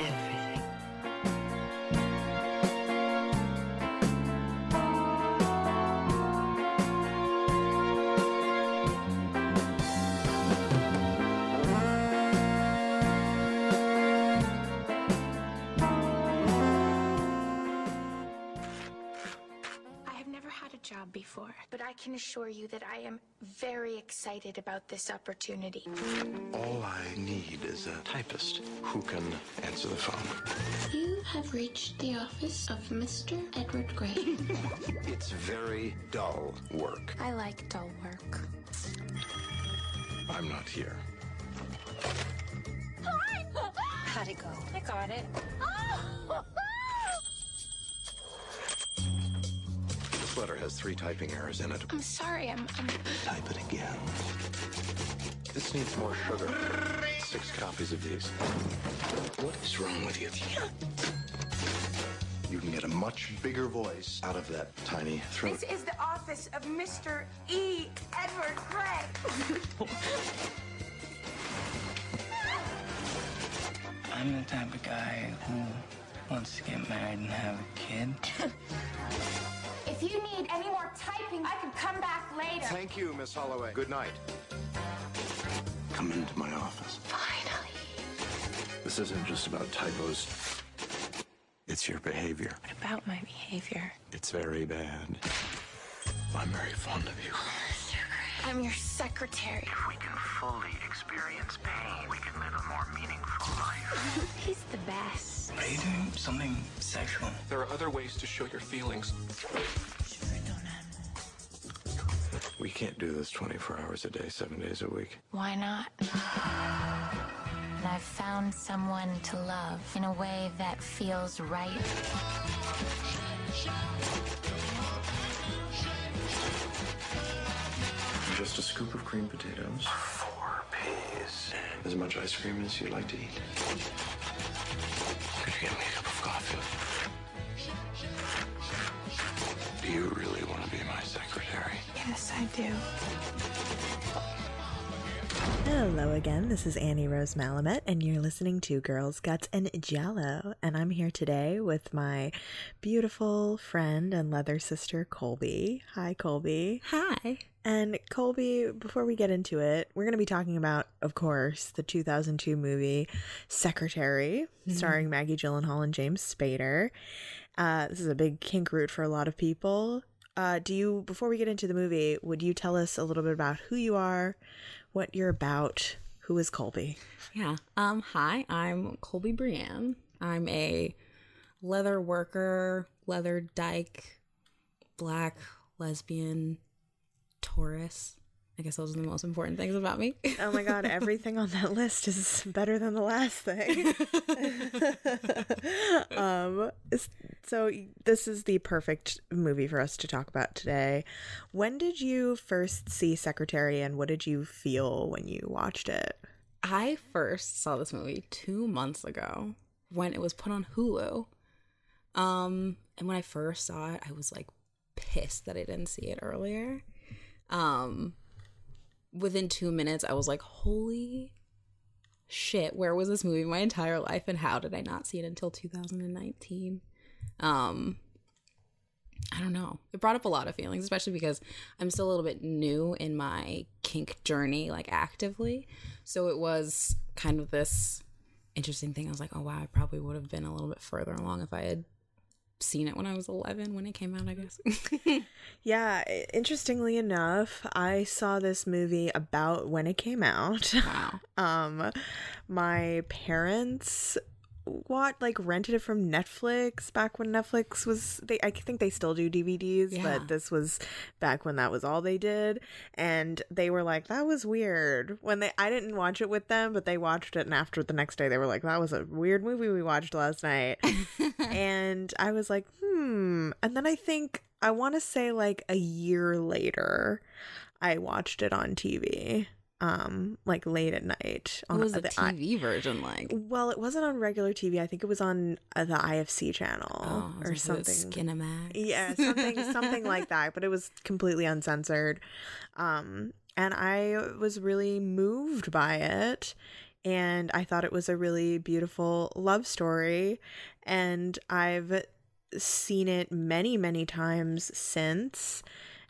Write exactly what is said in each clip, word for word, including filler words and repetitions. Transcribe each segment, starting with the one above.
Everything. Before, but I can assure you that I am very excited about this opportunity. All I need is a typist who can answer the phone. You have reached the office of Mister Edward Gray. It's very dull work. I like dull work. I'm not here. Hi! How'd it go? I got it. Oh! This letter has three typing errors in it. I'm sorry, I'm, I'm... Type it again. This needs more sugar. Six copies of these. What is wrong with you? You can get a much bigger voice out of that tiny throat. This is the office of Mister E. Edward Gray. I'm the type of guy who wants to get married and have a kid. If you need any more typing, I can come back later. Thank you, Miss Holloway. Good night. Come into my office. Finally. This isn't just about typos. It's your behavior. What about my behavior? It's very bad. I'm very fond of you. I'm your secretary. If we can fully experience pain, we can live a more meaningful life. He's the best. Are you doing something sexual? There are other ways to show your feelings. We can't do this twenty-four hours a day, seven days a week. Why not? I've found someone to love in a way that feels right. Just a scoop of creamed potatoes. Four peas. As much ice cream as you'd like to eat. Could you get me a cup of coffee? Do you really want to be my secretary? Yes, I do. Hello again, this is Annie Rose Malamet, and you're listening to Girls, Guts, and Jello, and I'm here today with my beautiful friend and leather sister, Kolby. Hi, Kolby. Hi. And Kolby, before we get into it, we're going to be talking about, of course, the two thousand two movie Secretary, mm-hmm. starring Maggie Gyllenhaal and James Spader. Uh, this is a big kink route for a lot of people. Uh, do you, before we get into the movie, would you tell us a little bit about who you are, what you're about? Who is Kolby? Yeah. Um. Hi, I'm Kolby Brianne. I'm a leather worker, leather dyke, black lesbian Taurus. I guess those are the most important things about me. Oh my God, everything on that list is better than the last thing. um, so this is the perfect movie for us to talk about today. When did you first see Secretary, and what did you feel when you watched it? I first saw this movie two months ago when it was put on Hulu. Um, and when I first saw it, I was like pissed that I didn't see it earlier. Um, within two minutes, I was like, holy shit, where was this movie my entire life, and how did I not see it until two thousand nineteen? Um, I don't know. It brought up a lot of feelings, especially because I'm still a little bit new in my kink journey, like actively. So it was kind of this interesting thing. I was like, oh wow, I probably would have been a little bit further along if I had seen it when I was eleven, when it came out, I guess. Yeah, interestingly enough, I saw this movie about when it came out. Wow. Um, my parents what like rented it from Netflix back when Netflix was they I think they still do D V Ds, yeah. But this was back when that was all they did, and they were like, that was weird. When they I didn't watch it with them, but they watched it, and after the next day they were like, that was a weird movie we watched last night. And I was like, hmm. And then I think I want to say like a year later I watched it on T V. um like late at night on what was the, the T V I- version like? Well, it wasn't on regular T V. I think it was on uh, the I F C channel oh, or like something. Skinamax. Yeah, something something like that, but it was completely uncensored. Um and I was really moved by it, and I thought it was a really beautiful love story, and I've seen it many, many times since.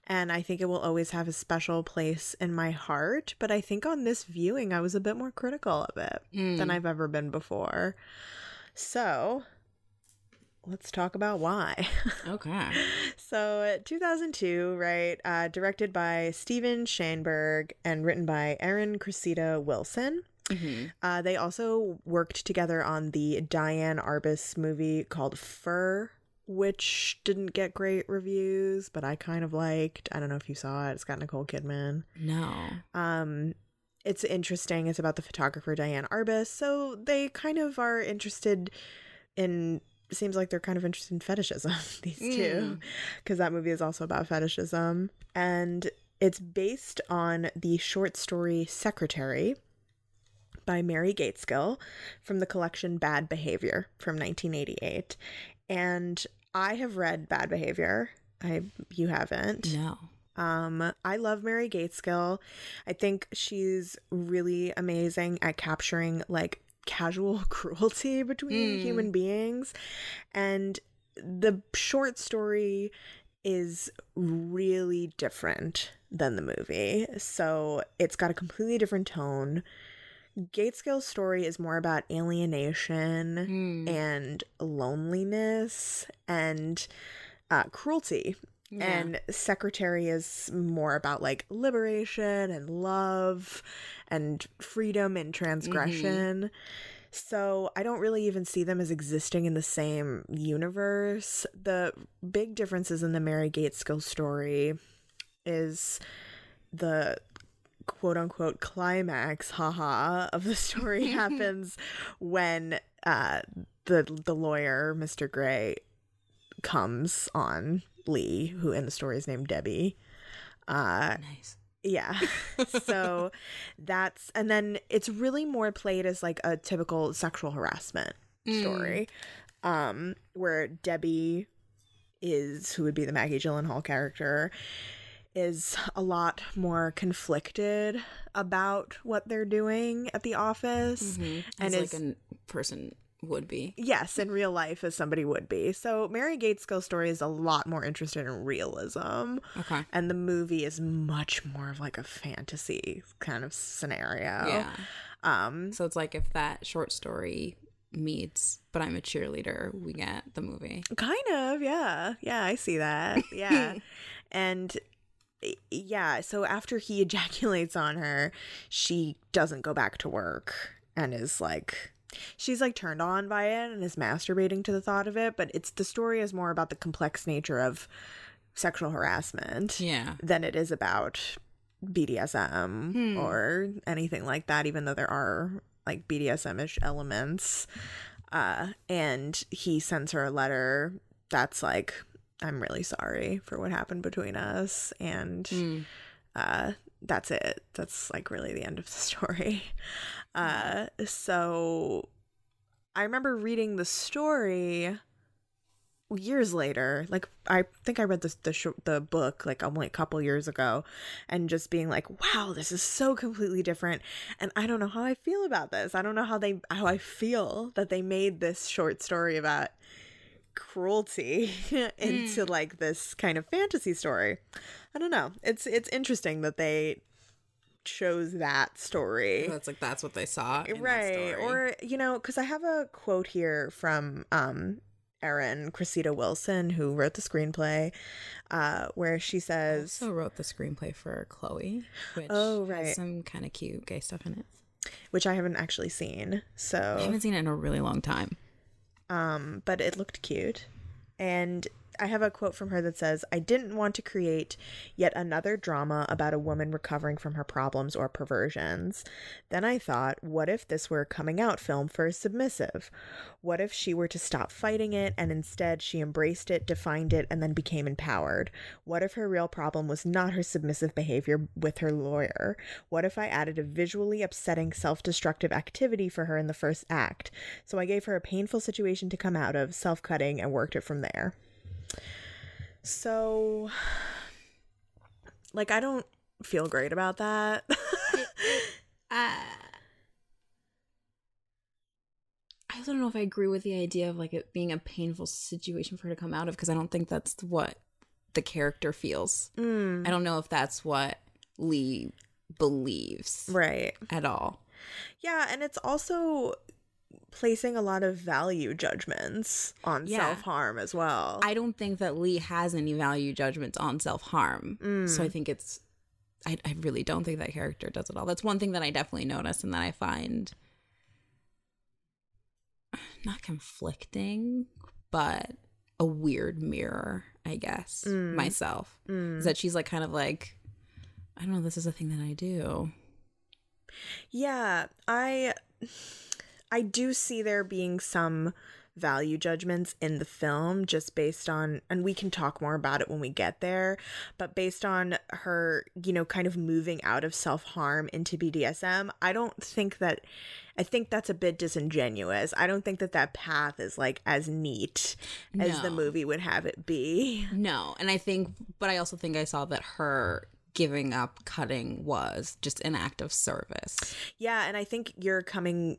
And I think it will always have a special place in my heart. But I think on this viewing, I was a bit more critical of it mm. than I've ever been before. So let's talk about why. Okay. So two thousand two, right, uh, directed by Steven Shainberg and written by Erin Cressida Wilson. Mm-hmm. Uh, they also worked together on the Diane Arbus movie called Fur, which didn't get great reviews, but I kind of liked. I don't know if you saw it. It's got Nicole Kidman. No. Um, it's interesting. It's about the photographer Diane Arbus. So they kind of are interested in, seems like they're kind of interested in fetishism, these mm. two, because that movie is also about fetishism. And it's based on the short story Secretary by Mary Gaitskill from the collection Bad Behavior from nineteen eighty-eight. And I have read Bad Behavior. I you haven't. No. Um, I love Mary Gaitskill. I think she's really amazing at capturing like casual cruelty between mm. human beings. And the short story is really different than the movie. So it's got a completely different tone. Gaitskill's story is more about alienation mm. and loneliness and uh, cruelty. Yeah. And Secretary is more about like liberation and love and freedom and transgression. Mm-hmm. So I don't really even see them as existing in the same universe. The big differences in the Mary Gaitskill story is the quote unquote climax, haha, of the story happens when uh, the the lawyer, Mister Gray, comes on Lee, who in the story is named Debbie. Uh, nice. Yeah. So that's, and then it's really more played as like a typical sexual harassment mm. story, um, where Debbie is, who would be the Maggie Gyllenhaal character, is a lot more conflicted about what they're doing at the office. Mm-hmm. And as is, like a person would be. Yes, in real life as somebody would be. So Mary Gaitskill's story is a lot more interested in realism. Okay. And the movie is much more of like a fantasy kind of scenario. Yeah. Um, so it's like if that short story meets But I'm a Cheerleader, we get the movie. Kind of, yeah. Yeah, I see that. Yeah. And yeah, so after he ejaculates on her, she doesn't go back to work and is like, she's like turned on by it and is masturbating to the thought of it. But it's, the story is more about the complex nature of sexual harassment yeah. than it is about B D S M hmm. or anything like that, even though there are like B D S M-ish elements. Uh, and he sends her a letter that's like, I'm really sorry for what happened between us, and mm. uh, that's it. That's like really the end of the story. Uh, so I remember reading the story years later. Like I think I read the the, sh- the book like only a couple years ago, and just being like, "Wow, this is so completely different." And I don't know how I feel about this. I don't know how they how I feel that they made this short story about cruelty into mm. like this kind of fantasy story. I don't know. It's it's interesting that they chose that story. That's like that's what they saw, in right? That story. Or you know, because I have a quote here from um Erin Cressida Wilson, who wrote the screenplay, uh, where she says, I also wrote the screenplay for Chloe, which oh right, has some kind of cute gay stuff in it, which I haven't actually seen. So I haven't seen it in a really long time. Um, but it looked cute. And I have a quote from her that says, "I didn't want to create yet another drama about a woman recovering from her problems or perversions. Then I thought, what if this were a coming out film for a submissive? What if she were to stop fighting it and instead she embraced it, defined it, and then became empowered? What if her real problem was not her submissive behavior with her lawyer? What if I added a visually upsetting self-destructive activity for her in the first act? So I gave her a painful situation to come out of, self-cutting, and worked it from there." So, like, I don't feel great about that. uh, I don't know if I agree with the idea of, like, it being a painful situation for her to come out of, because I don't think that's what the character feels. Mm. I don't know if that's what Lee believes. Right. At all. Yeah, and it's also placing a lot of value judgments on yeah. self-harm as well. I don't think that Lee has any value judgments on self-harm. Mm. So I think it's, I, I really don't think that character does it all. That's one thing that I definitely notice and that I find not conflicting, but a weird mirror, I guess, mm. myself. Mm. Is that she's like kind of like, I don't know, this is a thing that I do. Yeah, I... I do see there being some value judgments in the film just based on, and we can talk more about it when we get there, but based on her, you know, kind of moving out of self-harm into B D S M, I don't think that, I think that's a bit disingenuous. I don't think that that path is like as neat as no. the movie would have it be. No, and I think, but I also think I saw that her giving up cutting was just an act of service. Yeah, and I think you're coming...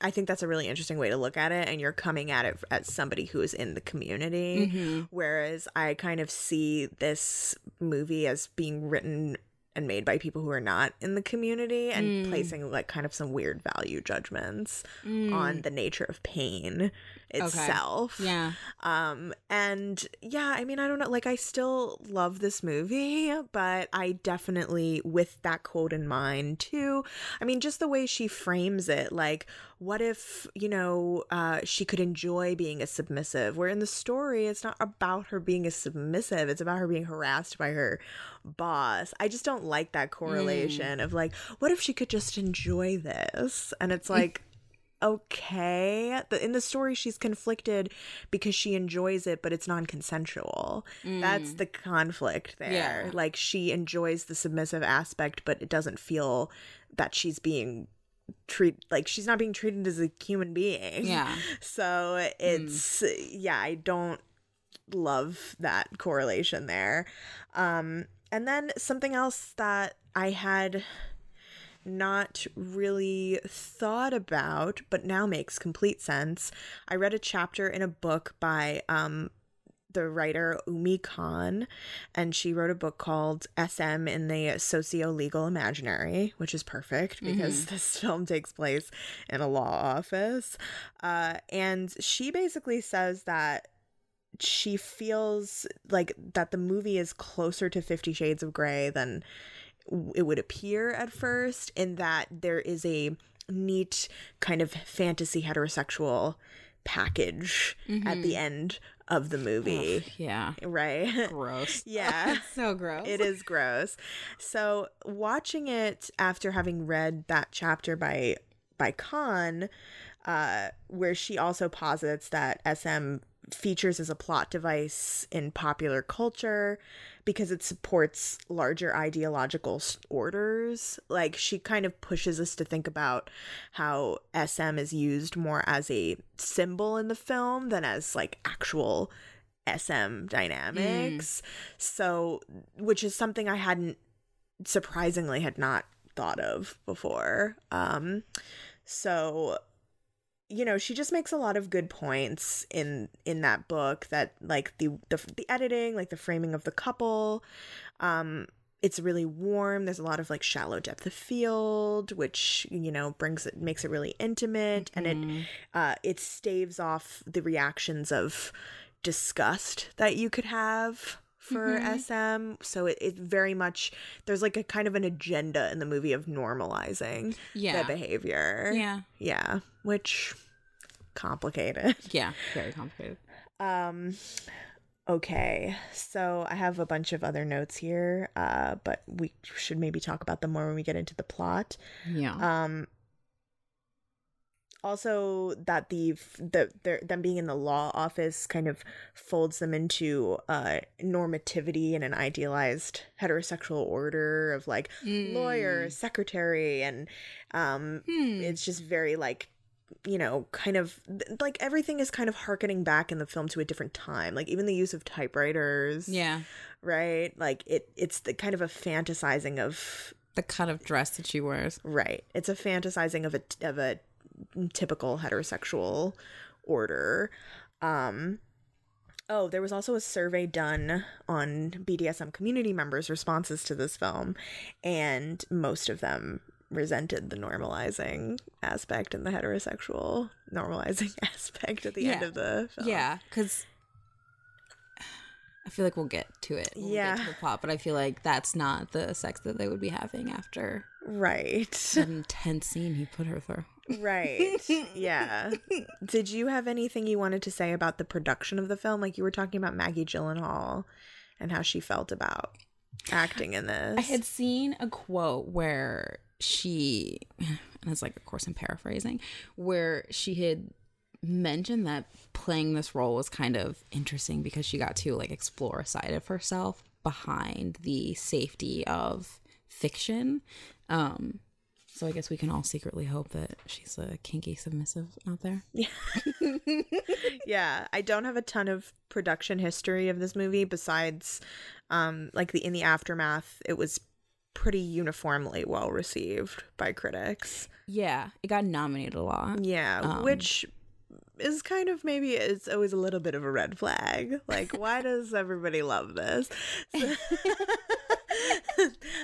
I think that's a really interesting way to look at it, and you're coming at it as somebody who is in the community, mm-hmm. whereas I kind of see this movie as being written and made by people who are not in the community and mm. placing like kind of some weird value judgments mm. on the nature of pain itself. Okay. Yeah. Um, and yeah, I mean, I don't know, like I still love this movie, but I definitely, with that quote in mind too, I mean, just the way she frames it, like, what if, you know, uh, she could enjoy being a submissive? Where in the story, it's not about her being a submissive. It's about her being harassed by her boss. I just don't like that correlation mm. of like, what if she could just enjoy this? And it's like, okay. The, in the story, she's conflicted because she enjoys it, but it's non-consensual. Mm. That's the conflict there. Yeah. Like, she enjoys the submissive aspect, but it doesn't feel that she's being... treat like she's not being treated as a human being. Yeah. So it's mm. yeah, I don't love that correlation there. Um and then something else that I had not really thought about but now makes complete sense. I read a chapter in a book by um the writer Umni Khan, and she wrote a book called S M in the socio-legal imaginary, which is perfect because mm-hmm. this film takes place in a law office. Uh, and she basically says that she feels like that the movie is closer to Fifty Shades of Grey than it would appear at first, in that there is a neat kind of fantasy heterosexual package mm-hmm. at the end of the movie. Ugh, yeah. Right? Gross. Yeah. It's so gross. It is gross. So watching it after having read that chapter by by Khan, uh, where she also posits that S M features as a plot device in popular culture because it supports larger ideological orders. Like, she kind of pushes us to think about how S M is used more as a symbol in the film than as like actual S M dynamics. Mm. So, which is something I hadn't surprisingly had not thought of before. Um, so, you know, she just makes a lot of good points in in that book that, like, the the, the editing, like the framing of the couple, um, it's really warm. There's a lot of like shallow depth of field, which, you know, brings it makes it really intimate, mm-hmm. and it uh, it staves off the reactions of disgust that you could have for mm-hmm. S M. So it, it very much, there's like a kind of an agenda in the movie of normalizing yeah. the behavior. Yeah. Yeah. Which, complicated. Yeah. Very complicated. Um, Okay, so I have a bunch of other notes here, uh, but we should maybe talk about them more when we get into the plot. Yeah. Um. Also, that the the their, them being in the law office kind of folds them into uh, normativity in an idealized heterosexual order of like mm. lawyer, secretary, and um, mm. it's just very like, you know, kind of like everything is kind of harkening back in the film to a different time, like even the use of typewriters. Yeah, right. Like it it's the kind of a fantasizing of the kind of dress that she wears, right? It's a fantasizing of a of a typical heterosexual order. um Oh, there was also a survey done on B D S M community members' responses to this film, and most of them resented the normalizing aspect and the heterosexual normalizing aspect at the yeah. end of the film. Yeah, because I feel like we'll get to it. We'll yeah. get to the plot, but I feel like that's not the sex that they would be having after. Right. That intense scene he put her through. Right. Yeah. Did you have anything you wanted to say about the production of the film? Like you were talking about Maggie Gyllenhaal and how she felt about acting in this. I had seen a quote where she, and it's like, of course I'm paraphrasing, where she had mentioned that playing this role was kind of interesting because she got to like explore a side of herself behind the safety of fiction. Um, so I guess we can all secretly hope that she's a kinky submissive out there. Yeah. Yeah. I don't have a ton of production history of this movie besides um, like the in the aftermath, it was pretty uniformly well received by critics. Yeah, it got nominated a lot. Yeah, um, which is kind of maybe it's always a little bit of a red flag. Like, why does everybody love this? So,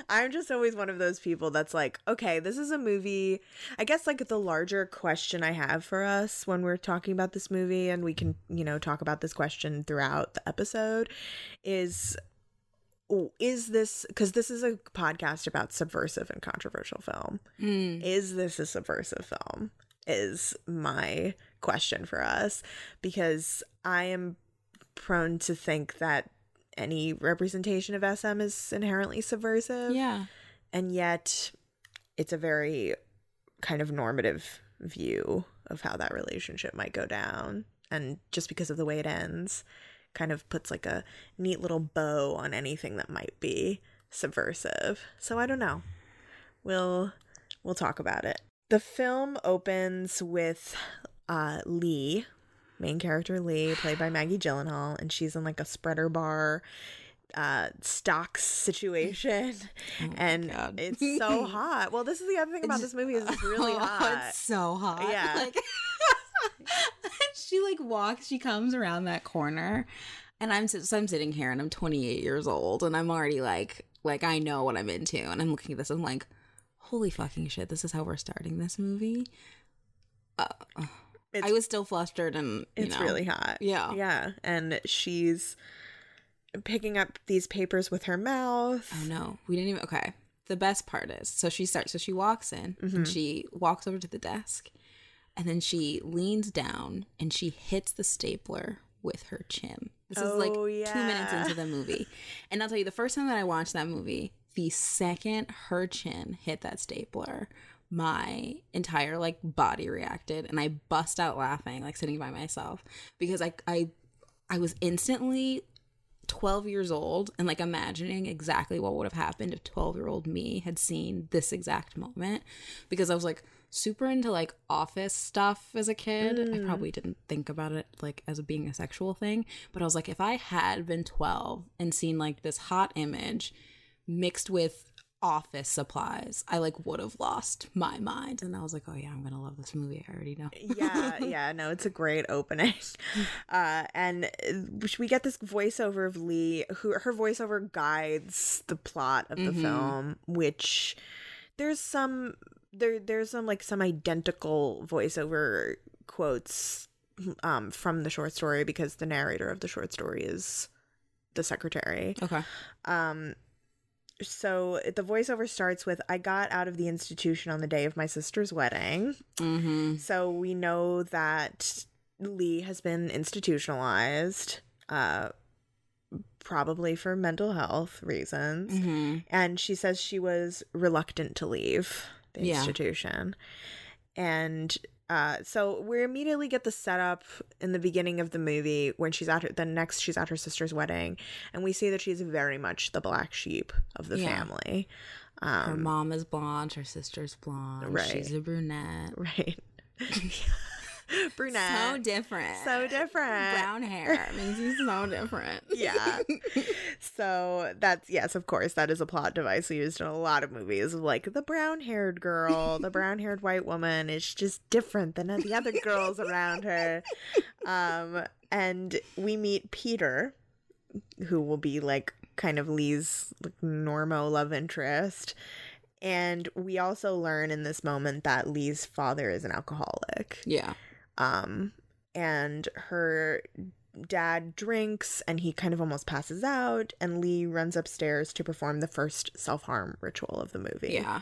I'm just always one of those people that's like, okay, this is a movie. I guess like the larger question I have for us when we're talking about this movie, and we can, you know, talk about this question throughout the episode, is Oh, is this, because this is a podcast about subversive and controversial film. Mm. Is this a subversive film is my question for us, because I am prone to think that any representation of S M is inherently subversive. Yeah. And yet it's a very kind of normative view of how that relationship might go down. And just because of the way it ends, kind of puts like a neat little bow on anything that might be subversive. So I don't know. We'll we'll talk about it. The film opens with uh, Lee, main character Lee, played by Maggie Gyllenhaal, and she's in like a spreader bar uh, stocks situation, oh and God. It's so hot. Well, this is the other thing about this movie is it's really oh, hot. It's so hot. Yeah. Like- She like walks, she comes around that corner, and I'm so I'm sitting here and I'm twenty-eight years old and I'm already like like I know what I'm into, and I'm looking at this and I'm like, holy fucking shit, this is how we're starting this movie. Uh, I was still flustered, and you it's know. Really hot. Yeah, yeah, and she's picking up these papers with her mouth. Oh no, we didn't even. Okay, the best part is so she starts. So she walks in, mm-hmm. and she walks over to the desk. And then she leans down and she hits the stapler with her chin. This oh, is like yeah. two minutes into the movie. And I'll tell you, the first time that I watched that movie, the second her chin hit that stapler, my entire like body reacted and I bust out laughing, like sitting by myself, because I I, I was instantly twelve years old and like imagining exactly what would have happened if twelve-year-old me had seen this exact moment, because I was like, super into like office stuff as a kid. Mm. I probably didn't think about it like as being a sexual thing, but I was like, if I had been twelve and seen like this hot image mixed with office supplies, I like would have lost my mind. And I was like, oh yeah, I'm gonna love this movie, I already know. Yeah, yeah, no, it's a great opening. Uh and we get this voiceover of Lee, who her voiceover guides the plot of the mm-hmm. film, which there's some There, there's some like some identical voiceover quotes um, from the short story, because the narrator of the short story is the secretary. Okay. Um, so the voiceover starts with, "I got out of the institution on the day of my sister's wedding." Mm-hmm. So we know that Lee has been institutionalized. Uh, probably for mental health reasons. Mm-hmm. And she says she was reluctant to leave the yeah. institution. And uh, so we immediately get the setup in the beginning of the movie when she's at her, the next she's at her sister's wedding. And we see that she's very much the black sheep of the yeah. family. Um, her mom is blonde. Her sister's blonde. Right. She's a brunette. Right. Brunette. So different. So different. Brown hair means he's so different. Yeah. So that's, yes, of course, that is a plot device used in a lot of movies. Like the brown-haired girl, the brown-haired white woman is just different than the other girls around her. Um, and we meet Peter, who will be like kind of Lee's like, normo love interest. And we also learn in this moment that Lee's father is an alcoholic. Yeah. Um, and her dad drinks and he kind of almost passes out, and Lee runs upstairs to perform the first self-harm ritual of the movie. Yeah.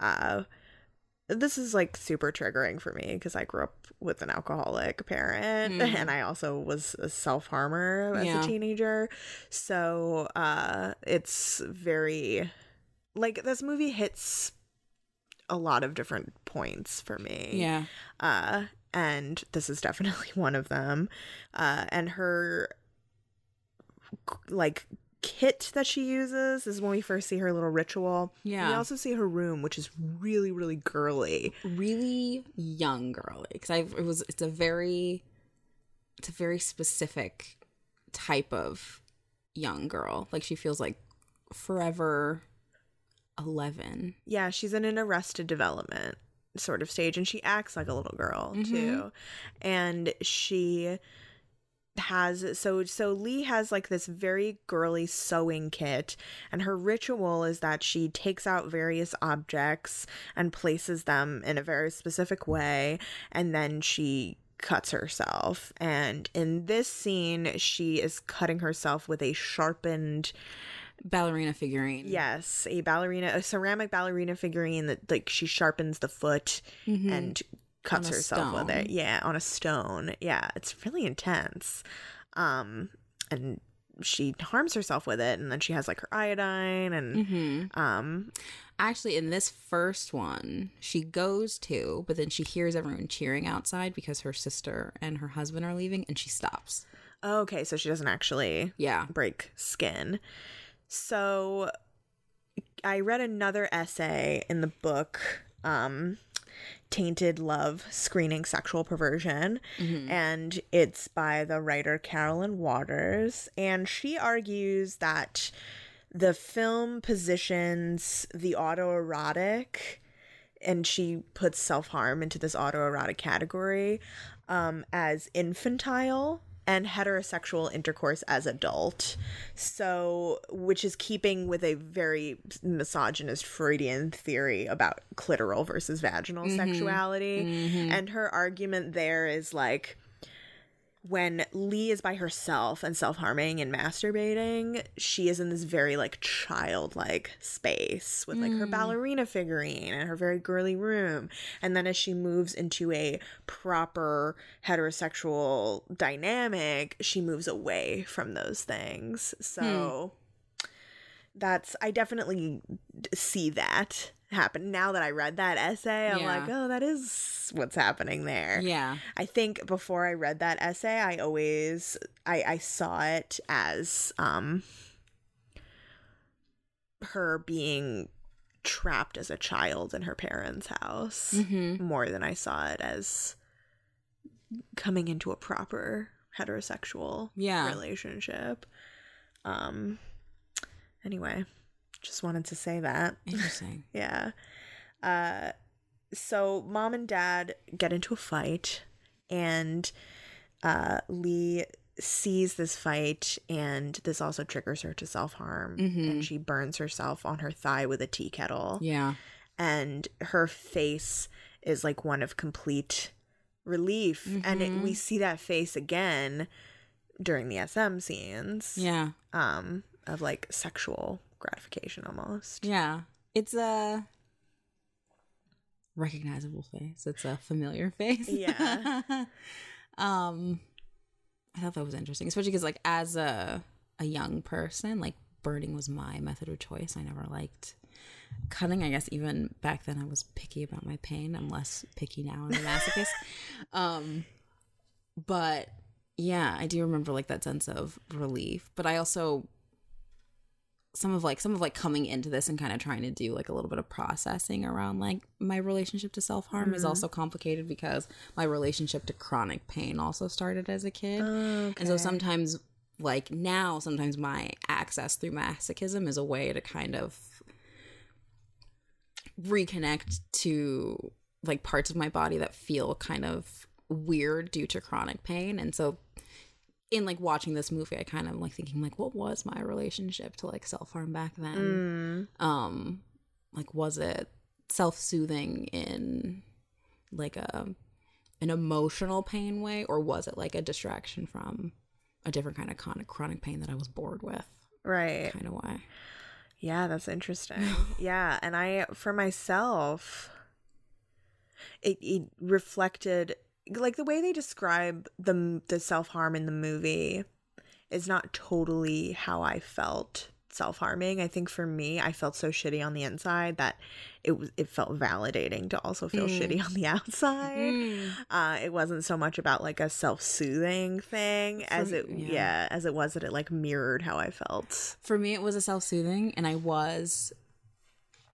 Uh, this is like super triggering for me because I grew up with an alcoholic parent mm. and I also was a self-harmer as yeah. a teenager. So uh, it's very... Like, this movie hits a lot of different points for me. Yeah. Uh, and this is definitely one of them. Uh, and her, like, kit that she uses is when we first see her little ritual. Yeah. And we also see her room, which is really, really girly. Really young girly. Because I've it was it's a very, it's a very specific type of young girl. Like, she feels like forever... eleven. Yeah, she's in an Arrested Development sort of stage, and she acts like a little girl mm-hmm. too. And she has so so Lee has like this very girly sewing kit, and her ritual is that she takes out various objects and places them in a very specific way, and then she cuts herself. And in this scene, she is cutting herself with a sharpened ballerina figurine. Yes, a ballerina, a ceramic ballerina figurine that, like, she sharpens the foot mm-hmm. and cuts herself stone. with it. Yeah, on a stone. Yeah, it's really intense. Um, and she harms herself with it, and then she has, like, her iodine and, mm-hmm. um... Actually, in this first one, she goes to, but then she hears everyone cheering outside because her sister and her husband are leaving, and she stops. Okay, so she doesn't actually yeah. break skin. So I read another essay in the book, um, Tainted Love Screening Sexual Perversion, mm-hmm. and it's by the writer Carolyn Waters, and she argues that the film positions the autoerotic, and she puts self-harm into this autoerotic category, um, as infantile. And heterosexual intercourse as adult, so which is keeping with a very misogynist Freudian theory about clitoral versus vaginal mm-hmm. sexuality. Mm-hmm. And her argument there is like, when Lee is by herself and self-harming and masturbating, she is in this very, like, childlike space with, like, mm. her ballerina figurine and her very girly room. And then as she moves into a proper heterosexual dynamic, she moves away from those things. So mm. that's – I definitely see that happen. Now that I read that essay, I'm yeah. like, oh, that is what's happening there. Yeah. I think before I read that essay, I always, I, I saw it as um her being trapped as a child in her parents' house mm-hmm. more than I saw it as coming into a proper heterosexual yeah. relationship. Um. Anyway. Just wanted to say that. Interesting. yeah. Uh, so mom and dad get into a fight, and uh, Lee sees this fight, and this also triggers her to self-harm. Mm-hmm. And she burns herself on her thigh with a tea kettle. Yeah. And her face is like one of complete relief. Mm-hmm. And it, we see that face again during the S M scenes. Yeah. Um, of like sexual gratification almost. Yeah. It's a recognizable face. It's a familiar face. Yeah. um I thought that was interesting, especially because, like, as a a young person, like birding was my method of choice. I never liked cutting. I guess even back then I was picky about my pain. I'm less picky now. I'm a masochist. um, but yeah, I do remember like that sense of relief. But I also some of like some of like coming into this and kind of trying to do like a little bit of processing around like my relationship to self-harm mm-hmm. is also complicated because my relationship to chronic pain also started as a kid. Oh, okay. And so sometimes like now sometimes my access through masochism is a way to kind of reconnect to like parts of my body that feel kind of weird due to chronic pain. And so in like watching this movie, I kind of like thinking like, what was my relationship to like self-harm back then? Mm. Um, like, was it self-soothing in like a an emotional pain way, or was it like a distraction from a different kind of chronic chronic pain that I was bored with? Right, kind of way. Yeah, that's interesting. Yeah, and I for myself, it, it reflected. Like, the way they describe the the self-harm in the movie is not totally how I felt self-harming. I think for me, I felt so shitty on the inside that it was it felt validating to also feel mm. shitty on the outside. Mm. Uh, it wasn't so much about, like, a self-soothing thing as for, it, yeah. yeah, as it was that it, like, mirrored how I felt. For me, it was a self-soothing, and I was...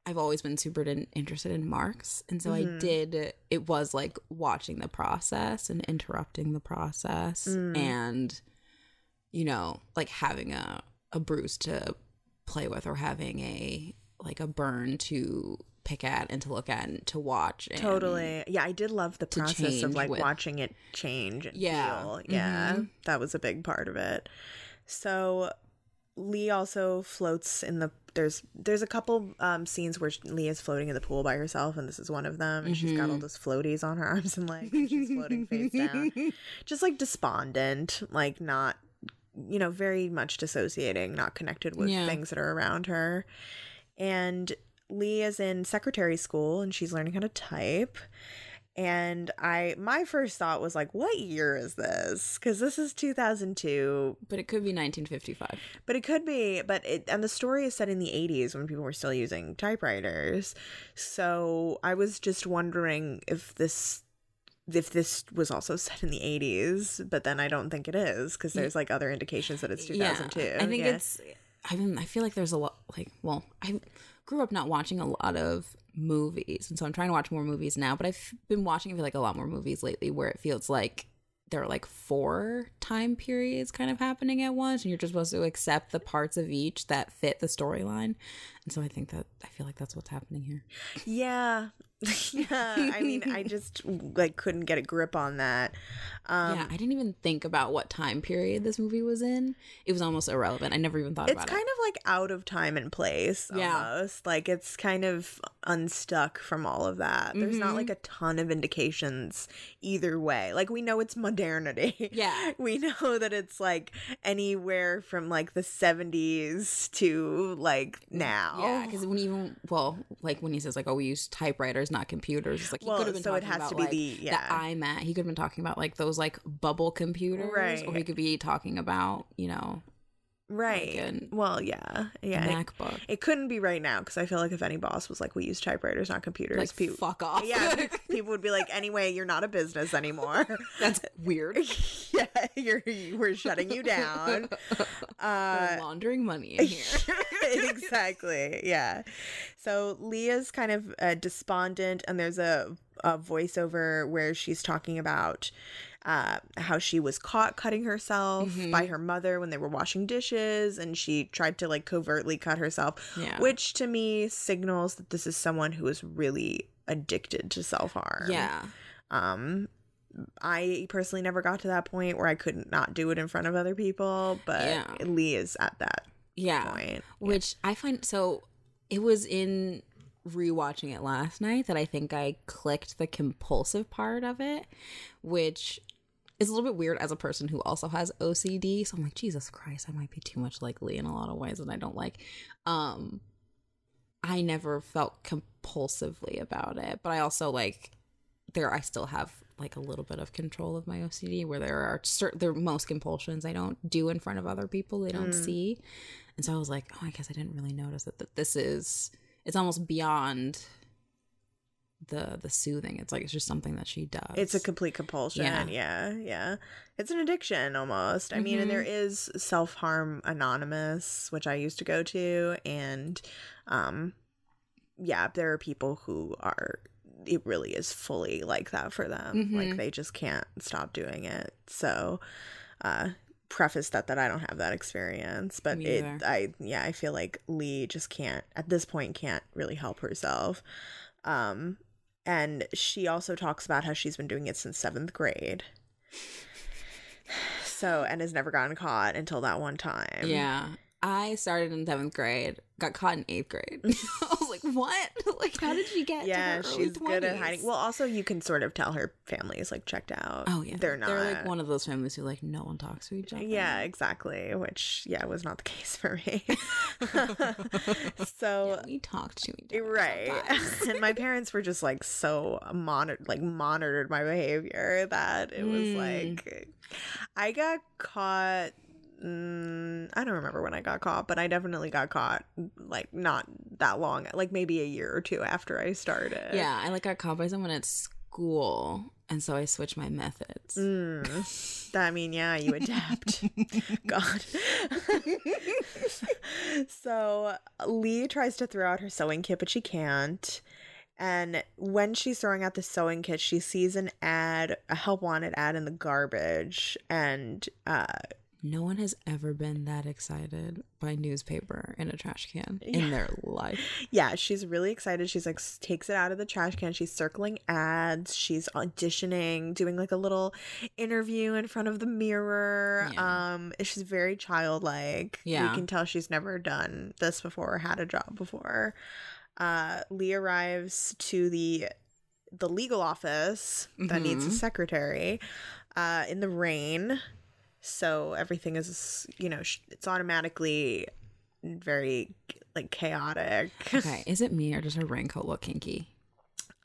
I've always been super interested in marks, and so mm-hmm. I did it was like watching the process and interrupting the process mm. and, you know, like having a a bruise to play with, or having a like a burn to pick at and to look at and to watch. And totally. Yeah, I did love the process of like with. watching it change and yeah. feel. Yeah. Mm-hmm. That was a big part of it. So Lee also floats in the There's there's a couple um, scenes where Lee is floating in the pool by herself, and this is one of them. And mm-hmm. she's got all those floaties on her arms and legs, and she's floating face down, just like despondent, like not, you know, very much dissociating, not connected with yeah. things that are around her. And Lee is in secretary school, and she's learning how to type. And I, my first thought was like, what year is this? Because this is two thousand two. But it could be nineteen fifty-five. But it could be. But it, and the story is set in the eighties when people were still using typewriters. So I was just wondering if this, if this was also set in the eighties. But then I don't think it is, because there's like other indications that it's two thousand two. Yeah, I think yeah. it's, I mean, I feel like there's a lot, like, well, I grew up not watching a lot of movies, and so I'm trying to watch more movies now, but I've been watching I feel like a lot more movies lately where it feels like there are like four time periods kind of happening at once, and you're just supposed to accept the parts of each that fit the storyline. And so I think that I feel like that's what's happening here. Yeah. Yeah, I mean, I just like couldn't get a grip on that. Um, yeah, I didn't even think about what time period this movie was in. It was almost irrelevant. I never even thought about it. It's kind of like out of time and place almost. Yeah. Like it's kind of unstuck from all of that. Mm-hmm. There's not like a ton of indications either way. Like we know it's modernity. Yeah. We know that it's like anywhere from like the seventies to like now. Yeah, because when even, well, like when he says like, oh, we use typewriters, not computers. It's like he well, could have been so talking it has about to be like the, yeah. the iMac. He could have been talking about like those like bubble computers, right? Or he could be talking about, you know, right? Like a, well, yeah, yeah. MacBook. It, it couldn't be right now, because I feel like if any boss was like, "We use typewriters, not computers," like, people, fuck off. Yeah, people would be like, "Anyway, you're not a business anymore." That's weird. Yeah, you're. We're shutting you down. Uh, we're laundering money in here. Exactly. Yeah. So Leah's kind of uh, despondent, and there's a, a voiceover where she's talking about uh, how she was caught cutting herself mm-hmm. by her mother when they were washing dishes, and she tried to like covertly cut herself, yeah. which to me signals that this is someone who is really addicted to self-harm. Yeah. Um, I personally never got to that point where I could not do it in front of other people, but yeah. Lee is at that. Yeah, point. Which yeah. I find, so it was in rewatching it last night that I think I clicked the compulsive part of it, which is a little bit weird as a person who also has O C D. So I'm like, Jesus Christ, I might be too much like Lee in a lot of ways that I don't like. Um, I never felt compulsively about it, but I also like there, I still have like a little bit of control of my O C D, where there are certain, there are most compulsions I don't do in front of other people, they don't mm. see. And so I was like, oh, I guess I didn't really notice that, that this is, it's almost beyond the the soothing. It's like, it's just something that she does. It's a complete compulsion. Yeah. Yeah. yeah. It's an addiction almost. I mm-hmm. mean, and there is Self Harm Anonymous, which I used to go to. And um, yeah, there are people who are, it really is fully like that for them. Mm-hmm. Like they just can't stop doing it. So, uh, preface that that I don't have that experience, but it I yeah I feel like Lee just can't at this point can't really help herself, um and she also talks about how she's been doing it since seventh grade, so and has never gotten caught until that one time. Yeah, I started in seventh grade, got caught in eighth grade. I was like, what? Like, how did she get yeah, to her early twenties? Yeah, she's good at hiding. Well, also, you can sort of tell her family is, like, checked out. Oh, yeah. They're not. They're, like, one of those families who, like, no one talks to each other. Yeah, exactly, which, yeah, was not the case for me. So. Yeah, we talked to each other. Right. And my parents were just, like, so monitored, like, monitored my behavior that it was, mm. like, I got caught. Mm, I don't remember when I got caught, but I definitely got caught, like, not that long, like maybe a year or two after I started. Yeah, I like got caught by someone at school, and so I switched my methods. Mm. I mean, yeah, you adapt. God. So Lee tries to throw out her sewing kit, but she can't. And when she's throwing out the sewing kit, she sees an ad, a help wanted ad in the garbage, and uh no one has ever been that excited by newspaper in a trash can yeah. in their life. Yeah, she's really excited. She's like, takes it out of the trash can. She's circling ads. She's auditioning, doing like a little interview in front of the mirror. Yeah. Um, she's very childlike. Yeah. You can tell she's never done this before or had a job before. Uh, Lee arrives to the the legal office that mm-hmm. needs a secretary uh, in the rain. So everything is, you know, it's automatically very, like, chaotic. Okay, is it me or does her raincoat look kinky?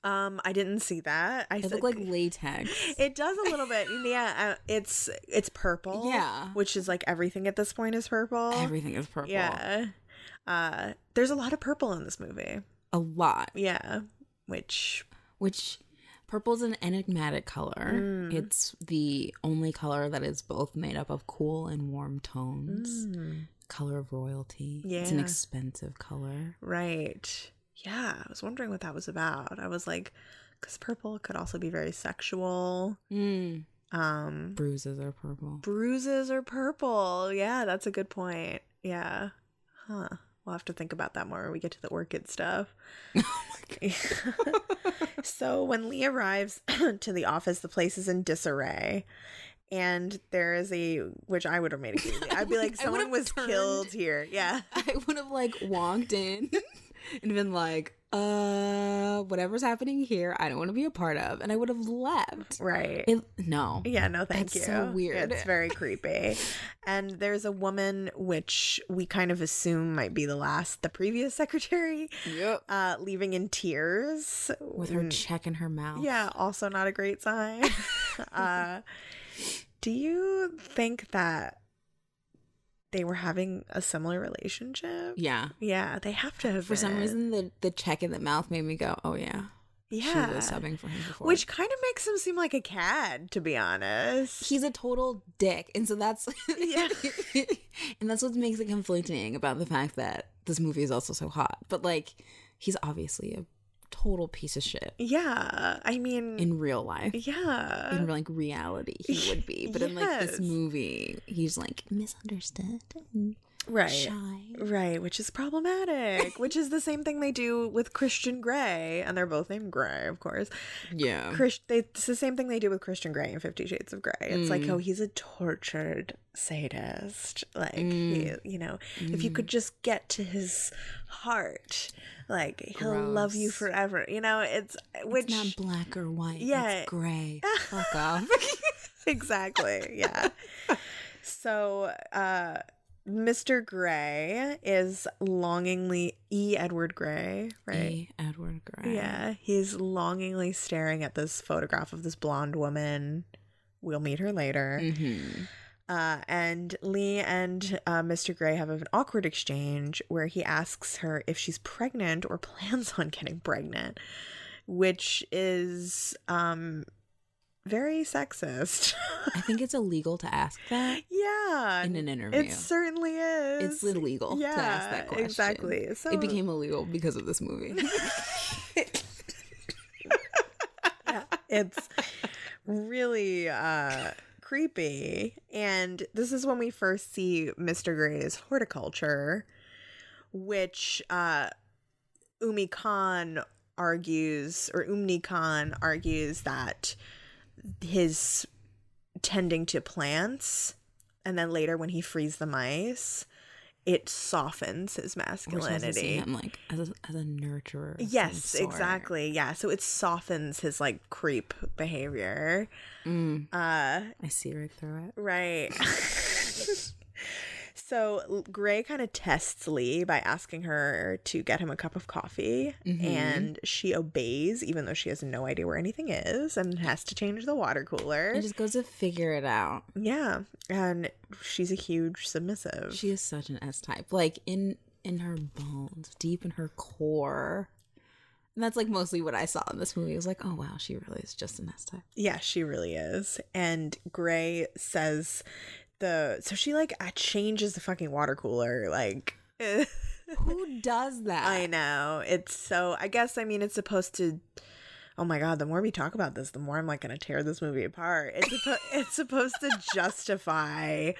Um, I didn't see that. I it looked like latex. It does a little bit. Yeah, it's it's purple. Yeah. Which is, like, everything at this point is purple. Everything is purple. Yeah. Uh, there's a lot of purple in this movie. A lot. Yeah. Which... Which... Purple's an enigmatic color. Mm. It's the only color that is both made up of cool and warm tones. Mm. Color of royalty. Yeah. It's an expensive color. Right. Yeah. I was wondering what that was about. I was like, because purple could also be very sexual. Mm. Um, bruises are purple. Bruises are purple. Yeah, that's a good point. Yeah. Huh. We'll have to think about that more when we get to the orchid stuff. Oh my God. So when Lee arrives to the office, the place is in disarray. And there is a, which I would have made a game. I'd be like, someone was turned, killed here. Yeah. I would have like walked in and been like, uh, whatever's happening here, I don't want to be a part of. And I would have left. Right. It, no. Yeah, no, thank That's you. It's so weird. It's very creepy. And there's a woman, which we kind of assume might be the last, the previous secretary, yep. uh, leaving in tears. With her mm. check in her mouth. Yeah, also not a great sign. uh, do you think that they were having a similar relationship? Yeah. Yeah, they have to have For been. Some reason, the, the check in the mouth made me go, oh, yeah. Yeah. She was subbing for him before. Which kind of makes him seem like a cad, to be honest. He's a total dick. And so that's... yeah. And that's what makes it conflicting about the fact that this movie is also so hot. But, like, he's obviously a total piece of shit. Yeah. I mean... In real life. Yeah. In, like, reality, he would be. But yes. in, like, this movie, he's, like, misunderstood. Right. Shy. Right, which is problematic, which is the same thing they do with Christian Grey, and they're both named Grey, of course. Yeah. Chris- they, it's the same thing they do with Christian Grey in Fifty Shades of Grey. It's mm. like, oh, he's a tortured sadist. Like, mm. he, you know, mm. if you could just get to his heart, like, he'll Gross. Love you forever. You know, it's... which It's not black or white. Yeah. It's Grey. Fuck off. Exactly, yeah. So, uh... Mister Grey is longingly E. Edward Grey, right? E. Edward Grey. Yeah, he's longingly staring at this photograph of this blonde woman. We'll meet her later. Mm-hmm. Uh, and Lee and uh, Mister Grey have an awkward exchange where he asks her if she's pregnant or plans on getting pregnant, which is um, very sexist. I think it's illegal to ask that. Yeah. In an interview. It certainly is. It's illegal yeah, to ask that question. Exactly. So it became illegal because of this movie. Yeah, it's really... Uh, creepy. And this is when we first see Mister Grey's horticulture, which uh Umni Khan argues or Umni Khan argues that his tending to plants, and then later when he frees the mice, it softens his masculinity. Him, like as a, as a nurturer. Yes, exactly. Yeah, so it softens his like creep behavior. Mm. Uh, I see right through it. Right. So Grey kind of tests Lee by asking her to get him a cup of coffee, mm-hmm. and she obeys, even though she has no idea where anything is, and has to change the water cooler. And just goes to figure it out. Yeah, and she's a huge submissive. She is such an S-type, like in in her bones, deep in her core. And that's like mostly what I saw in this movie. I was like, oh wow, she really is just an S-type. Yeah, she really is. And Grey says. The so she like changes the fucking water cooler, like who does that? I know, it's so I guess I mean it's supposed to. Oh my god, the more we talk about this, the more I'm like gonna tear this movie apart. It's suppo- it's supposed to justify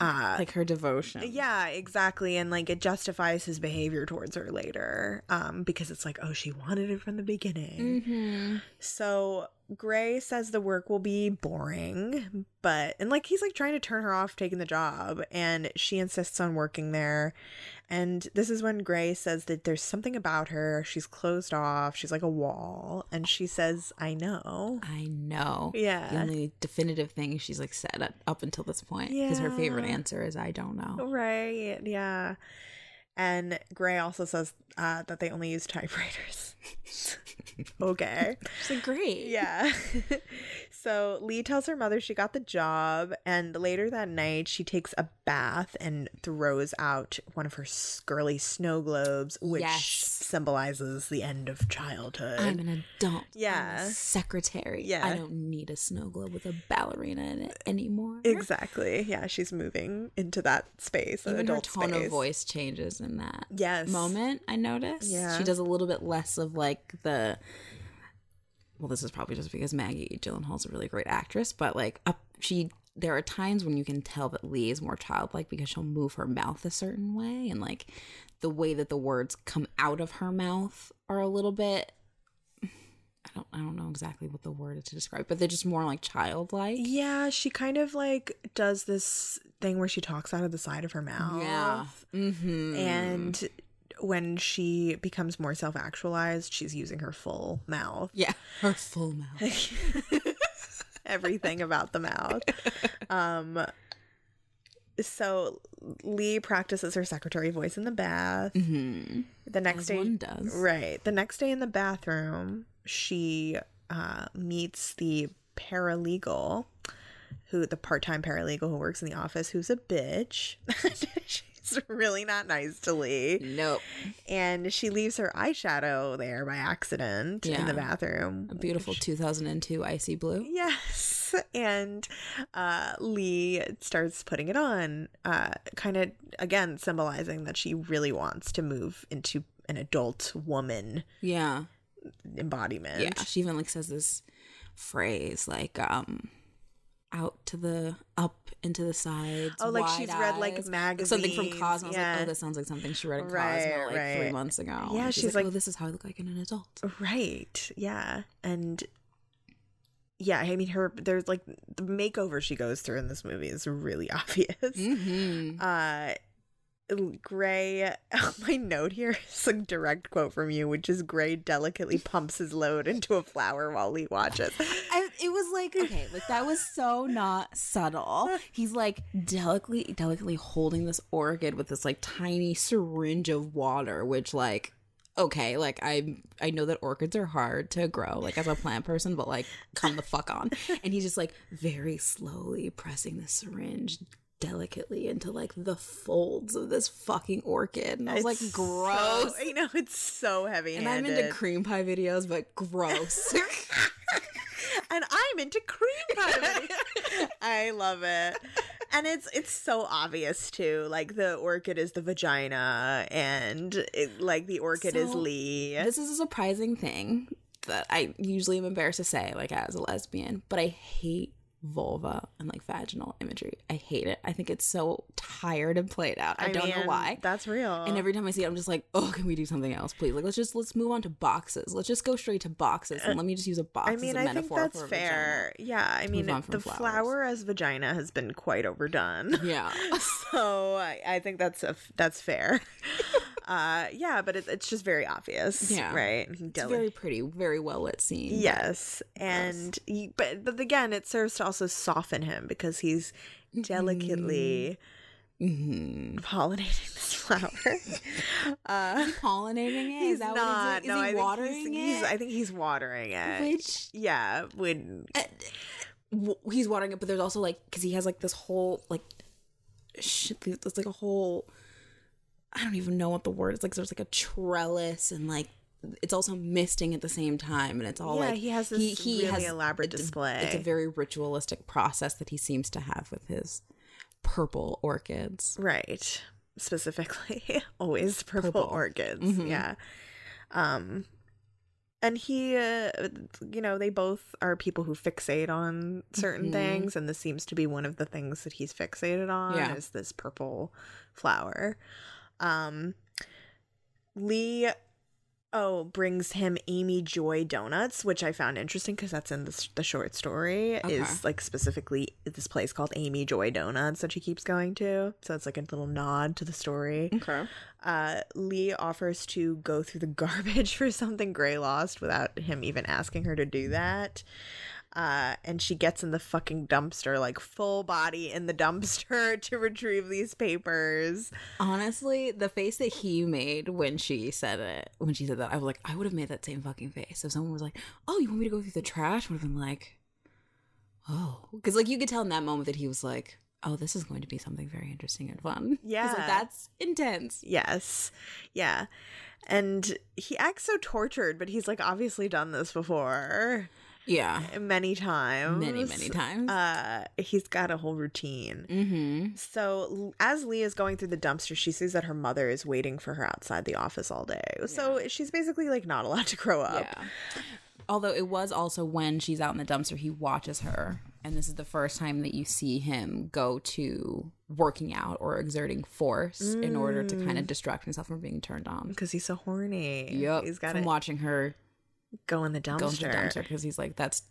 uh like her devotion. Yeah, exactly. And like it justifies his behavior towards her later, um because it's like, oh, she wanted it from the beginning. Mm-hmm. So Grey says the work will be boring, but and like he's like trying to turn her off taking the job, and she insists on working there. And this is when Grey says that there's something about her, she's closed off, she's like a wall, and she says, I know. I know. Yeah. The only definitive thing she's like said up until this point, because yeah. her favorite answer is I don't know. Right. Yeah. And Grey also says uh, that they only use typewriters. Okay. She's like, great. Yeah. So Lee tells her mother she got the job, and later that night she takes a bath and throws out one of her girly snow globes, which yes. symbolizes the end of childhood. I'm an adult. Yeah. I'm a secretary. Yeah. I don't need a snow globe with a ballerina in it anymore. Exactly. Yeah. She's moving into that space. Even adult her tone space. Of voice changes in that yes. moment, I notice. Yeah. She does a little bit less of like the... Well, this is probably just because Maggie Gyllenhaal's a really great actress, but like up, she, there are times when you can tell that Lee is more childlike because she'll move her mouth a certain way, and like the way that the words come out of her mouth are a little bit. I don't, I don't know exactly what the word is to describe, but they're just more like childlike. Yeah, she kind of like does this thing where she talks out of the side of her mouth. Yeah, mm-hmm. and. When she becomes more self-actualized, she's using her full mouth. Yeah, her full mouth. Everything about the mouth. Um, so Lee practices her secretary voice in the bath. Mm-hmm. The next As day, one does. Right. The next day in the bathroom, she uh, meets the paralegal, who the part-time paralegal who works in the office, who's a bitch. It's really not nice to Lee. Nope. And she leaves her eyeshadow there by accident yeah. in the bathroom. A beautiful which... two thousand two icy blue. Yes. And uh, Lee starts putting it on, uh, kind of, again, symbolizing that she really wants to move into an adult woman yeah. embodiment. Yeah. She even, like, says this phrase, like, um... out to the up into the sides. Oh, like she's eyes. Read like magazines, something from Cosmo. Yeah. I was like, oh, that sounds like something she read in right, Cosmo like right. three months ago. Yeah, she's, she's like, like, oh, this is how I look like in an adult. Right. Yeah, and yeah, I mean, her there's like the makeover she goes through in this movie is really obvious. Mm-hmm. Uh, Grey, my note here is a direct quote from you, which is Grey delicately pumps his load into a flower while Lee watches. I, it was like, okay, like that was so not subtle. He's like delicately, delicately holding this orchid with this like tiny syringe of water, which like, okay, like I I know that orchids are hard to grow, like as a plant person, but like come the fuck on. And he's just like very slowly pressing the syringe delicately into like the folds of this fucking orchid. And I was it's like, gross. So, you know, it's so heavy-handed. And I'm into cream pie videos, but gross. And I'm into cream pie videos. I love it. And it's it's so obvious too. Like the orchid is the vagina, and it, like the orchid so, is Lee. This is a surprising thing that I usually am embarrassed to say, like as a lesbian, but I hate vulva and like vaginal imagery. I hate it. I think it's so tired and played out. I, I don't mean, know why. That's real. And every time I see it, I'm just like, oh, can we do something else, please? Like, let's just let's move on to boxes. Let's just go straight to boxes, and let me just use a box I mean, as a I metaphor think that's for fair. Vagina. Yeah, I mean, it, the flowers. flower as vagina has been quite overdone. Yeah, so I, I think that's a that's fair. Uh, yeah, but it, it's just very obvious. Yeah, right. It's Deli- very pretty, very well lit scene. Yes, and yes. He, but but again, it serves to also soften him because he's delicately mm-hmm. pollinating this flower. Uh, is he pollinating it? He's is that not. What he's doing? Is no, he I watering think he's, it? He's, I think he's watering it. Which yeah, when uh, he's watering it, but there's also like because he has like this whole like shit. It's like a whole. I don't even know what the word is. Like, there's like a trellis, and like it's also misting at the same time, and it's all yeah, like he has this he, he really has, elaborate it's, display. It's a very ritualistic process that he seems to have with his purple orchids, right? Specifically, always purple, purple. orchids. Mm-hmm. Yeah, um, and he, uh, you know, they both are people who fixate on certain mm-hmm. things, and this seems to be one of the things that he's fixated on yeah. is this purple flower. Um, Lee, oh, brings him Amy Joy donuts, which I found interesting because that's in the, the short story okay. is like specifically this place called Amy Joy Donuts that she keeps going to. So it's like a little nod to the story. Okay. Uh, Lee offers to go through the garbage for something Gray lost without him even asking her to do that. Uh, and she gets in the fucking dumpster, like full body in the dumpster to retrieve these papers. Honestly, the face that he made when she said it, when she said that, I was like, I would have made that same fucking face. If someone was like, oh, you want me to go through the trash? I would have been like, oh. Because like you could tell in that moment that he was like, oh, this is going to be something very interesting and fun. Yeah. Like, that's intense. Yes. Yeah. And he acts so tortured, but he's like obviously done this before. Yeah. Many times. Many, many times. Uh, he's got a whole routine. Mm-hmm. So as Lee is going through the dumpster, she sees that her mother is waiting for her outside the office all day. Yeah. So she's basically like not allowed to grow up. Yeah. Although it was also when she's out in the dumpster, he watches her. And this is the first time that you see him go to working out or exerting force mm. in order to kind of distract himself from being turned on. Because he's so horny. Yep. He's got from it. watching her. Go in the dumpster. Go in the dumpster because he's like, that's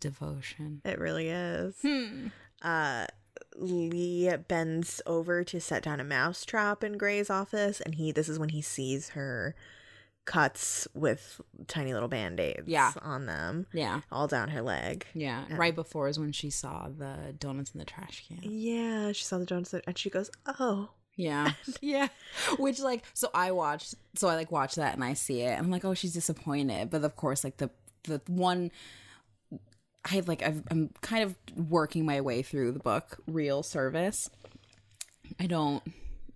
devotion. It really is. Hmm. Uh, Lee bends over to set down a mousetrap in Gray's office, and he. This is when he sees her cuts with tiny little band-aids yeah. on them. Yeah. All down her leg. Yeah. And right before is when she saw the donuts in the trash can. Yeah, she saw the donuts, and she goes, oh. Yeah. Yeah. Which like so I watched so I like watch that and I see it. And I'm like, oh, she's disappointed. But of course, like the the one I like I've, I'm kind of working my way through the book Real Service. I don't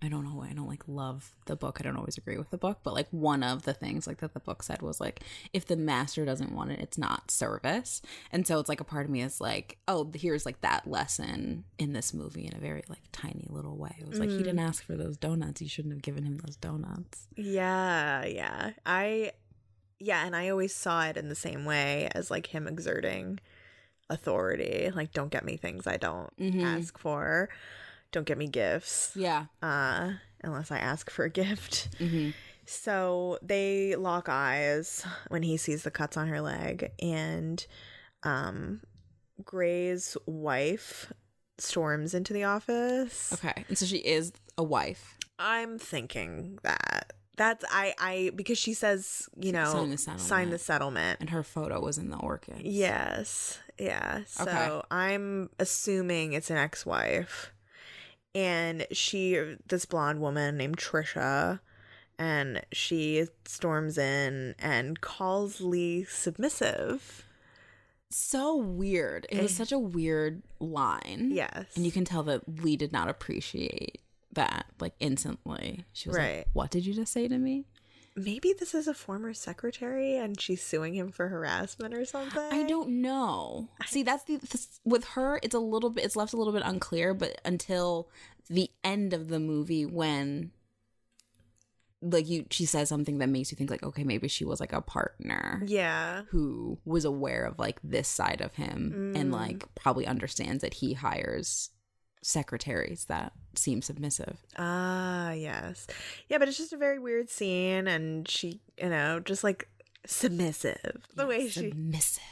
I don't know I don't like love the book. I don't always agree with the book, but like one of the things like that the book said was like if the master doesn't want it, it's not service. And so it's like a part of me is like, oh, here's like that lesson in this movie in a very like tiny little way. It was like mm. he didn't ask for those donuts. You shouldn't have given him those donuts. Yeah, yeah. I yeah, and I always saw it in the same way as like him exerting authority. Like don't get me things I don't mm-hmm. ask for. Don't get me gifts. Yeah. Uh, unless I ask for a gift. Mm-hmm. So they lock eyes when he sees the cuts on her leg. And um, Gray's wife storms into the office. Okay. And so she is a wife. I'm thinking that. That's I I because she says, you know, sign the settlement, sign the settlement. And her photo was in the orchid. Yes. Yeah. So okay. I'm assuming it's an ex-wife. And she, this blonde woman named Trisha, and she storms in and calls Lee submissive. So weird. It was such a weird line. Yes. And you can tell that Lee did not appreciate that, like, instantly. She was right. Like, what did you just say to me? Maybe this is a former secretary and she's suing him for harassment or something. I don't know. I... See, that's the th- with her, it's a little bit, it's left a little bit unclear, but until the end of the movie when, like, you, she says something that makes you think, like, okay, maybe she was, like, a partner. Yeah. Who was aware of, like, this side of him mm. and, like, probably understands that he hires secretaries that seem submissive. Ah, yes. Yeah, but it's just a very weird scene, and she, you know, just like submissive. The yeah, way she submissive.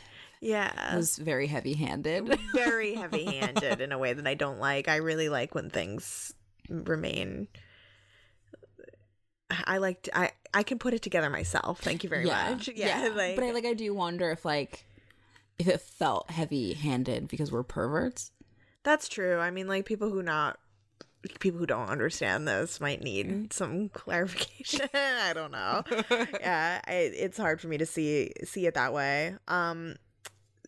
Yeah. It was very heavy-handed. Very heavy-handed in a way that I don't like. I really like when things remain I like to, I I can put it together myself. Thank you very yeah. much. Yeah. yeah. Like, but I like I do wonder if like if it felt heavy-handed because we're perverts. That's true. I mean, like, people who not people who don't understand this might need some clarification. I don't know. Yeah, I, it's hard for me to see see it that way. Um,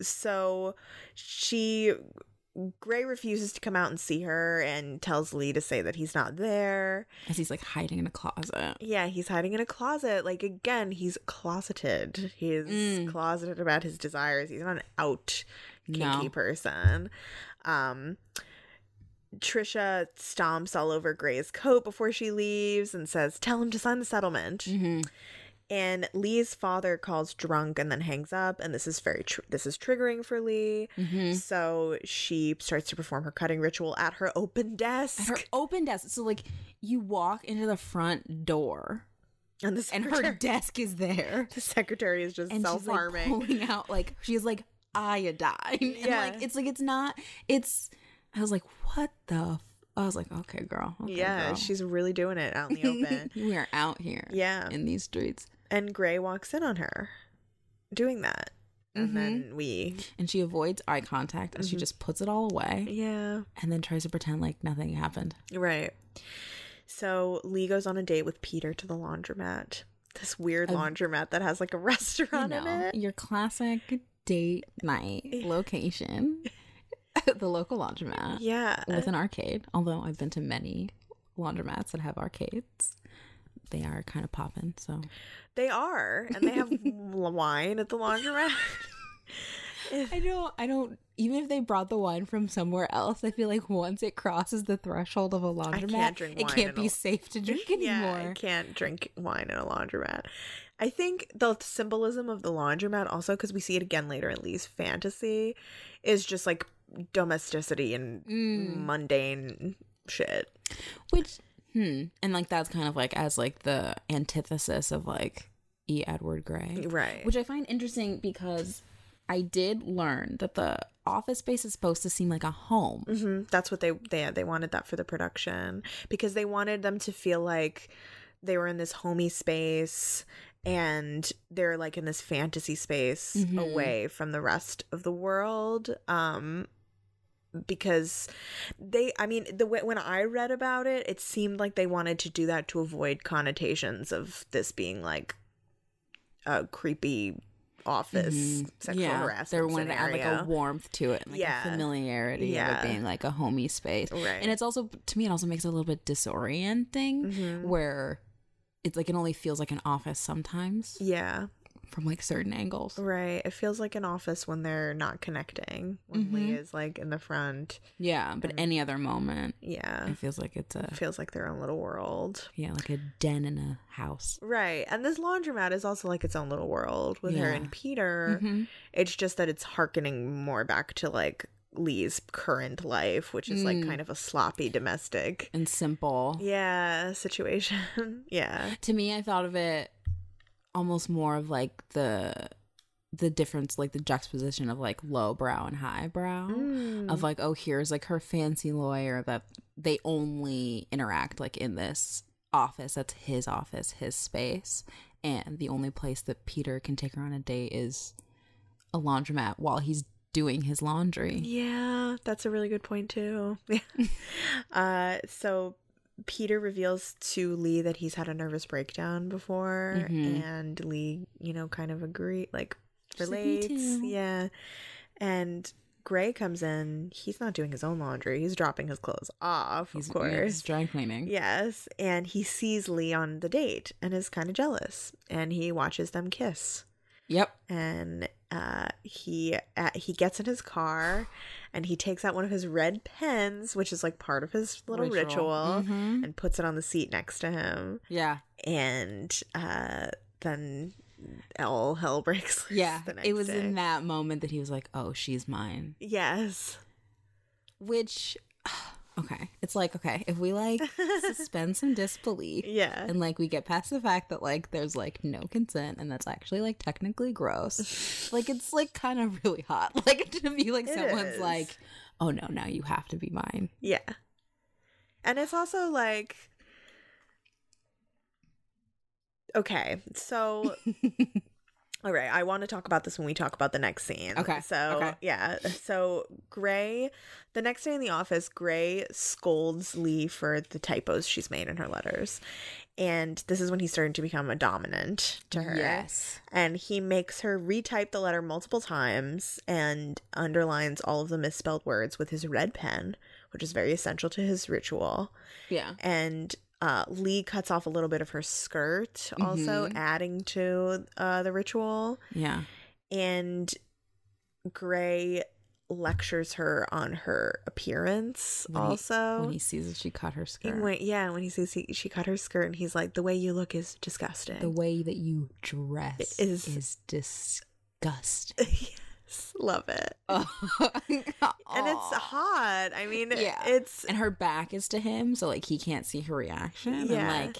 so she Gray refuses to come out and see her and tells Lee to say that he's not there. As he's, like, hiding in a closet. Yeah, he's hiding in a closet. Like, again, he's closeted. He's mm. closeted about his desires. He's not an out kinky no. person. Um, Trisha stomps all over Gray's coat before she leaves and says, tell him to sign the settlement. Mm-hmm. And Lee's father calls drunk and then hangs up, and this is very tr- this is triggering for Lee. Mm-hmm. So she starts to perform her cutting ritual at her open desk. At her open desk. So, like, you walk into the front door, and the and her desk is there. The secretary is just and self-harming, she's, like, pulling out, like, she's like iodine. And yeah. like it's like it's not. It's. I was like, what the. F- I was like, okay, girl. Okay, yeah, girl. She's really doing it out in the open. We are out here. Yeah, in these streets. And Gray walks in on her doing that. And mm-hmm. then we... And she avoids eye contact and mm-hmm. she just puts it all away. Yeah. And then tries to pretend like nothing happened. Right. So Lee goes on a date with Peter to the laundromat. This weird um, laundromat that has, like, a restaurant you know, in it. Your classic date night location. The local laundromat. Yeah. With an arcade. Although I've been to many laundromats that have arcades. They are kind of popping, so they are, and they have wine at the laundromat. I don't, I don't. Even if they brought the wine from somewhere else, I feel like once it crosses the threshold of a laundromat, can't drink wine it can't be a, safe to drink anymore. Yeah, I can't drink wine in a laundromat. I think the symbolism of the laundromat, also because we see it again later in Lee's fantasy, is just like domesticity and mm. mundane shit, which. Hmm. And, like, that's kind of, like, as, like, the antithesis of, like, E. Edward Gray. Right. Which I find interesting because I did learn that the office space is supposed to seem like a home. Mm-hmm. That's what they, they, they wanted that for the production. Because they wanted them to feel like they were in this homey space and they're, like, in this fantasy space mm-hmm. away from the rest of the world. Um Because they, I mean, the way, when I read about it, it seemed like they wanted to do that to avoid connotations of this being like a creepy office mm-hmm. sexual yeah. harassment. They wanted scenario. to add like a warmth to it, and, like yeah. a familiarity yeah. of it being like a homey space. Right. And it's also, to me, it also makes it a little bit disorienting mm-hmm. where it's like it only feels like an office sometimes. Yeah. From, like, certain angles. Right. It feels like an office when they're not connecting. When mm-hmm. Lee is, like, in the front. Yeah, but and, any other moment. Yeah. It feels like it's a... It feels like their own little world. Yeah, like a den in a house. Right. And this laundromat is also, like, its own little world with yeah. her and Peter. Mm-hmm. It's just that it's hearkening more back to, like, Lee's current life, which is, mm. like, kind of a sloppy domestic. And simple. Yeah, situation. yeah. To me, I thought of it... almost more of like the the difference, like the juxtaposition of like low brow and high brow mm. of like, oh, here's like her fancy lawyer that they only interact like in this office. That's his office, his space. And the only place that Peter can take her on a date is a laundromat while he's doing his laundry. Yeah, that's a really good point too. uh, so Peter reveals to Lee that he's had a nervous breakdown before, mm-hmm. and Lee, you know, kind of agree, like relates. Like, yeah. And Gray comes in. He's not doing his own laundry. He's dropping his clothes off, he's, of course. Yeah, he's dry cleaning. Yes. And he sees Lee on the date and is kind of jealous. And he watches them kiss. Yep. And uh, he uh, he gets in his car and he takes out one of his red pens, which is like part of his little ritual, ritual mm-hmm. and puts it on the seat next to him. Yeah. And uh, then all hell breaks loose. Yeah, the next it was day. In that moment that he was like, oh, she's mine. Yes. Which, okay, it's like, okay, if we like suspend some disbelief, yeah, and like we get past the fact that like there's like no consent and that's actually like technically gross, like it's like kind of really hot, like to be like it someone's is. Like, oh no, now you have to be mine. Yeah. And it's also like, okay, so, all right, I want to talk about this when we talk about the next scene. Okay. So, okay. yeah, so Gray, the next day in the office, Gray scolds Lee for the typos she's made in her letters. And this is when he's starting to become a dominant to her. Yes. And he makes her retype the letter multiple times and underlines all of the misspelled words with his red pen, which is very essential to his ritual. Yeah. And Uh, Lee cuts off a little bit of her skirt, also mm-hmm. adding to uh, the ritual. Yeah. And Gray lectures her on her appearance when also. He, when he sees that she cut her skirt. When, yeah, when he sees he, she cut her skirt and he's like, the way you look is disgusting. The way that you dress is, is disgusting. Yes, love it. Oh. And it's hot. I mean, yeah. It's and her back is to him, so like he can't see her reaction. Yeah. And like,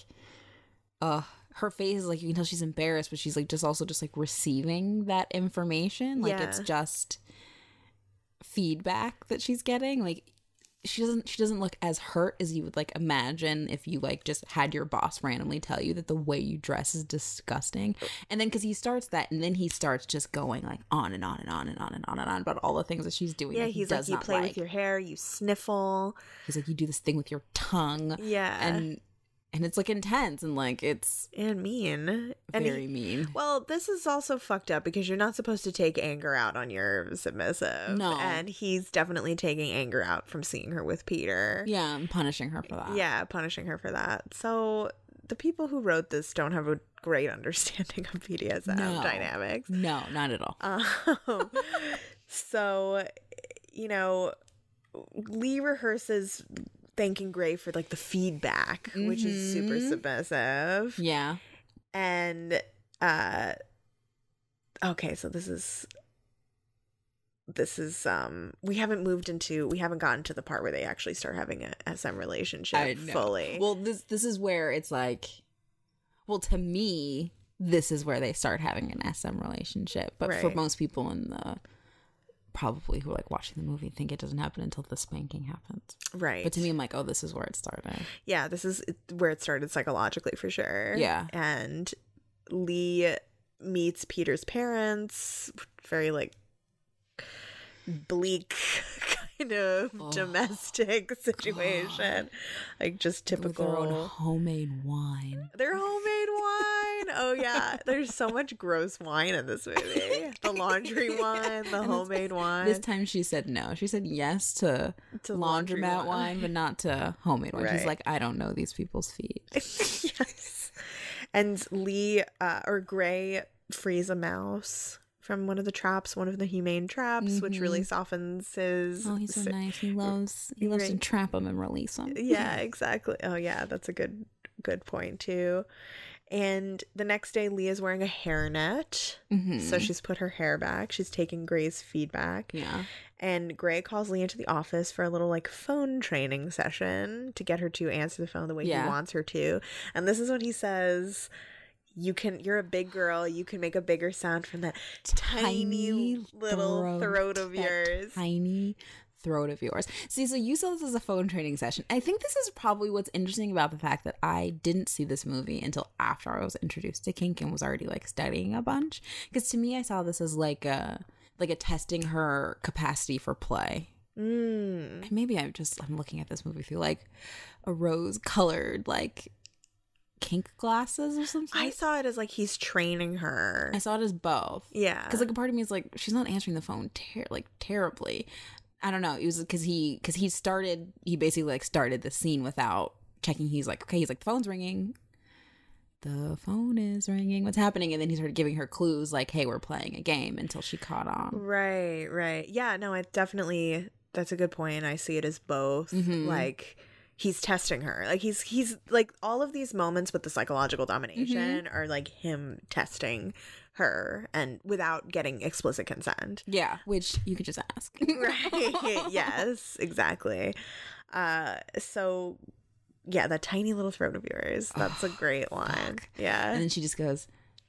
uh, her face is like, you can tell she's embarrassed, but she's like just also just like receiving that information. Like, yeah. It's just feedback that she's getting. Like, she doesn't she doesn't look as hurt as you would like imagine if you like just had your boss randomly tell you that the way you dress is disgusting. And then because he starts that and then he starts just going like on and on and on and on and on and on about all the things that she's doing. Yeah, that he he's does like, you play like. With your hair, you sniffle. He's like, you do this thing with your tongue. Yeah. And and it's like intense and like it's and mean. Very and he, mean. Well, this is also fucked up because you're not supposed to take anger out on your submissive. No. And he's definitely taking anger out from seeing her with Peter. Yeah, and punishing her for that. Yeah, punishing her for that. So the people who wrote this don't have a great understanding of B D S M no. dynamics. No, not at all. Um, so, you know, Lee rehearses thanking Gray for like the feedback, mm-hmm. which is super submissive. Yeah. And uh okay, so this is this is um we haven't moved into we haven't gotten to the part where they actually start having a S M relationship fully. Well, this this is where it's like, well, to me, this is where they start having an S M relationship. But right. for most people in the probably who are like watching the movie think it doesn't happen until the spanking happens, right? But to me, I'm like, oh, this is where it started. Yeah, this is where it started psychologically for sure. Yeah. And Lee meets Peter's parents, very like bleak kind of oh, domestic situation, God. Like just typical. With their own homemade wine. Their homemade wine. Oh yeah, there's so much gross wine in this movie. The laundry wine, the and homemade this, wine. This time she said no. She said yes to, to laundromat wine. wine, but not to homemade wine. Right. She's like, I don't know these people's feet. Yes. And Lee uh, or Gray frees a mouse from one of the traps, one of the humane traps, mm-hmm. which really softens his. Oh, he's so nice. He loves. He loves right. to trap him and release him. Yeah, exactly. Oh, yeah, that's a good, good point too. And the next day, Lee is wearing a hairnet, mm-hmm. so she's put her hair back. She's taking Gray's feedback. Yeah. And Gray calls Lee into the office for a little like phone training session to get her to answer the phone the way yeah. he wants her to. And this is what he says. You can, you're a big girl, you can make a bigger sound from that tiny, tiny little throat, throat of yours. Tiny throat of yours. See, so you saw this as a phone training session. I think this is probably what's interesting about the fact that I didn't see this movie until after I was introduced to kink and was already like studying a bunch. Because to me, I saw this as like a like a testing her capacity for play. Mm. And maybe I'm just I'm looking at this movie through like a rose-colored like kink glasses or something. I saw it as like he's training her. I saw it as both. Yeah, because like a part of me is like she's not answering the phone ter- like terribly. I don't know. It was because he because he started he basically like started the scene without checking. He's like okay, he's like the phone's ringing. The phone is ringing. What's happening? And then he started giving her clues like, hey, we're playing a game until she caught on. Right, right. Yeah. No, it definitely. That's a good point. I see it as both. Mm-hmm. Like. He's testing her. Like, he's, he's like, all of these moments with the psychological domination mm-hmm. are, like, him testing her and without getting explicit consent. Yeah. Which you could just ask. Right. Yes. Exactly. Uh, so, yeah, that tiny little throat of yours. That's oh, a great line. Fuck. Yeah. And then she just goes,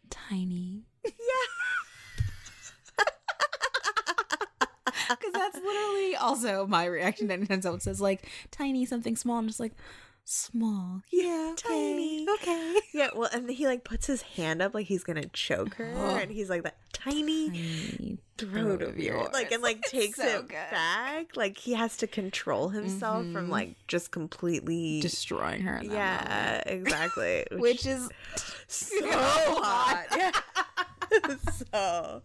tiny. Yeah. Because that's literally also my reaction anytime someone says, like, tiny, something small. I'm just like, small. Yeah, okay. Tiny. Okay. Yeah, well, and he, like, puts his hand up like he's going to choke her. Oh. And he's like, that tiny, tiny throat, throat of yours. Like, and, like, takes so it good. back. Like, he has to control himself mm-hmm. from, like, just completely destroying her. In that yeah, moment. Exactly. Which, Which is so hot. Yeah. So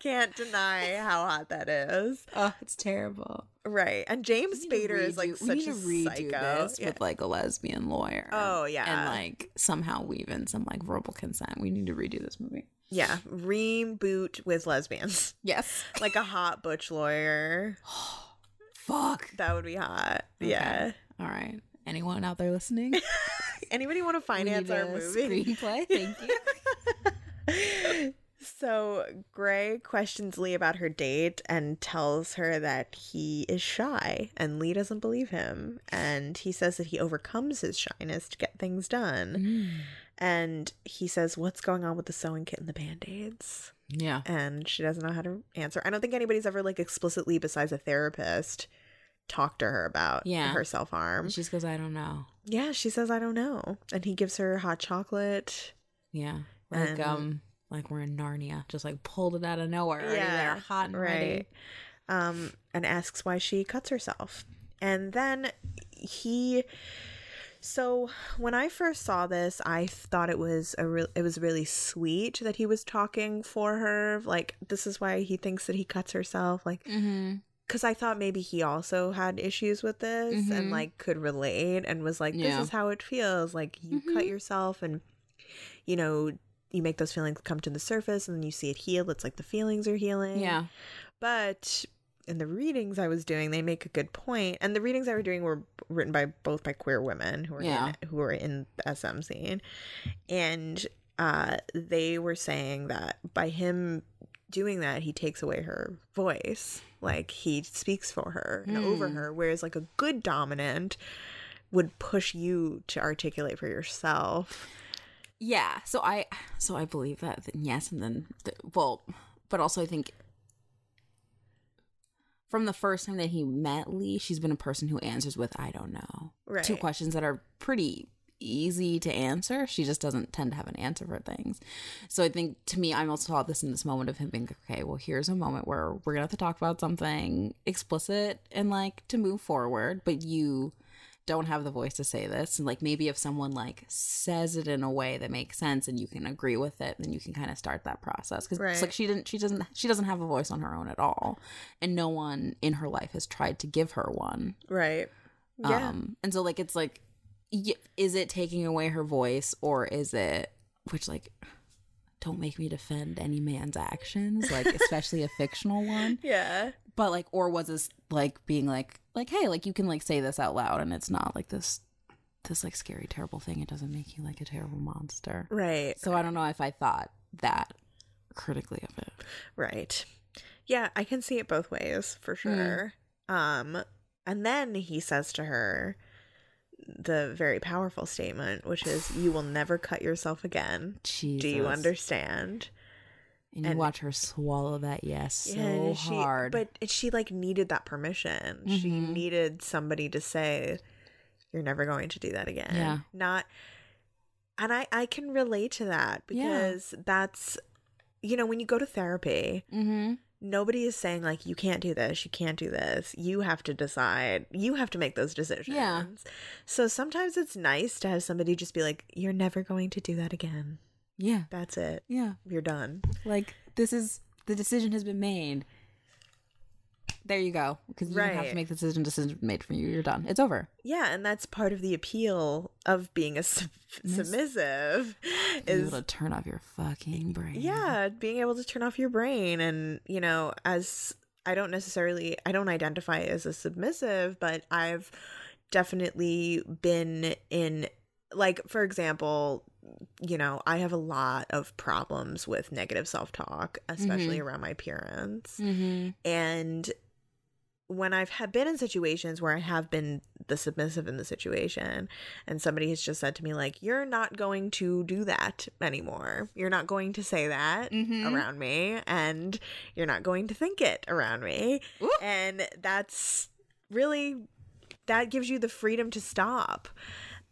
can't deny how hot that is. Oh, it's terrible. Right. And James Spader is like such a psycho yeah. with like a lesbian lawyer. Oh yeah. And like somehow weave in some like verbal consent. We need to redo this movie. Yeah. Reboot with lesbians. Yes. Like a hot butch lawyer. Fuck. That would be hot. Okay. Yeah. All right. Anyone out there listening? Anybody want to finance our movie? Screenplay? Thank you. So Gray questions Lee about her date and tells her that he is shy and Lee doesn't believe him, and he says that he overcomes his shyness to get things done. Mm. And he says, what's going on with the sewing kit and the band-aids? Yeah. And she doesn't know how to answer. I don't think anybody's ever like explicitly, besides a therapist, talked to her about yeah. her self-harm. She goes, I don't know. Yeah, she says, I don't know. And he gives her hot chocolate. Yeah. Like um, like we're in Narnia, just like pulled it out of nowhere, yeah, already there, hot and right. ready. Um, and asks why she cuts herself, and then he. So when I first saw this, I thought it was a re- it was really sweet that he was talking for her. Like, this is why he thinks that he cuts herself. Like. Mm-hmm. Because I thought maybe he also had issues with this mm-hmm. and like could relate and was like, this yeah. is how it feels. Like you mm-hmm. cut yourself and, you know. You make those feelings come to the surface and then you see it heal. It's like the feelings are healing. Yeah. But in the readings I was doing, they make a good point. And the readings I was doing were written by both by queer women who were yeah. in, who were in the S M scene. And uh, they were saying that by him doing that, he takes away her voice. Like he speaks for her and mm. over her. Whereas like a good dominant would push you to articulate for yourself. Yeah, so I so I believe that, yes, and then, the, well, but also I think from the first time that he met Lee, she's been a person who answers with, I don't know. Right. Two questions that are pretty easy to answer. She just doesn't tend to have an answer for things. So I think, to me, I also saw this in this moment of him being, okay, well, here's a moment where we're going to have to talk about something explicit and, like, to move forward, but you don't have the voice to say this. And like maybe if someone like says it in a way that makes sense and you can agree with it, then you can kind of start that process. Because right. it's like she didn't she doesn't she doesn't have a voice on her own at all. And no one in her life has tried to give her one. Right. Yeah. Um, and so like it's like is it taking away her voice or is it which like don't make me defend any man's actions, like especially a fictional one. Yeah. But like or was this like being like like hey like you can like say this out loud and it's not like this this like scary terrible thing, it doesn't make you like a terrible monster. Right. So I don't know if I thought that critically of it. Right. Yeah, I can see it both ways for sure. Mm. Um and then he says to her the very powerful statement, which is you will never cut yourself again. Jesus. Do you understand? And you and, watch her swallow that yes yeah, so she, hard. But she like needed that permission. Mm-hmm. She needed somebody to say, you're never going to do that again. Yeah. Not, and I, I can relate to that because yeah. that's, you know, when you go to therapy, mm-hmm. nobody is saying like, you can't do this, you can't do this. You have to decide. You have to make those decisions. Yeah. So sometimes it's nice to have somebody just be like, you're never going to do that again. Yeah. That's it. Yeah. You're done. Like, this is, the decision has been made. There you go. Because you right. don't have to make the decision. Decision made for you. You're done. It's over. Yeah. And that's part of the appeal of being a sub- submissive. Being is able to turn off your fucking brain. Yeah. Being able to turn off your brain. And, you know, as I don't necessarily, I don't identify as a submissive, but I've definitely been in, like, for example, you know, I have a lot of problems with negative self-talk, especially mm-hmm. around my appearance. Mm-hmm. And when I've ha- been in situations where I have been the submissive in the situation, and somebody has just said to me, like, you're not going to do that anymore. You're not going to say that mm-hmm. around me, and you're not going to think it around me. Ooh. And that's really, that gives you the freedom to stop.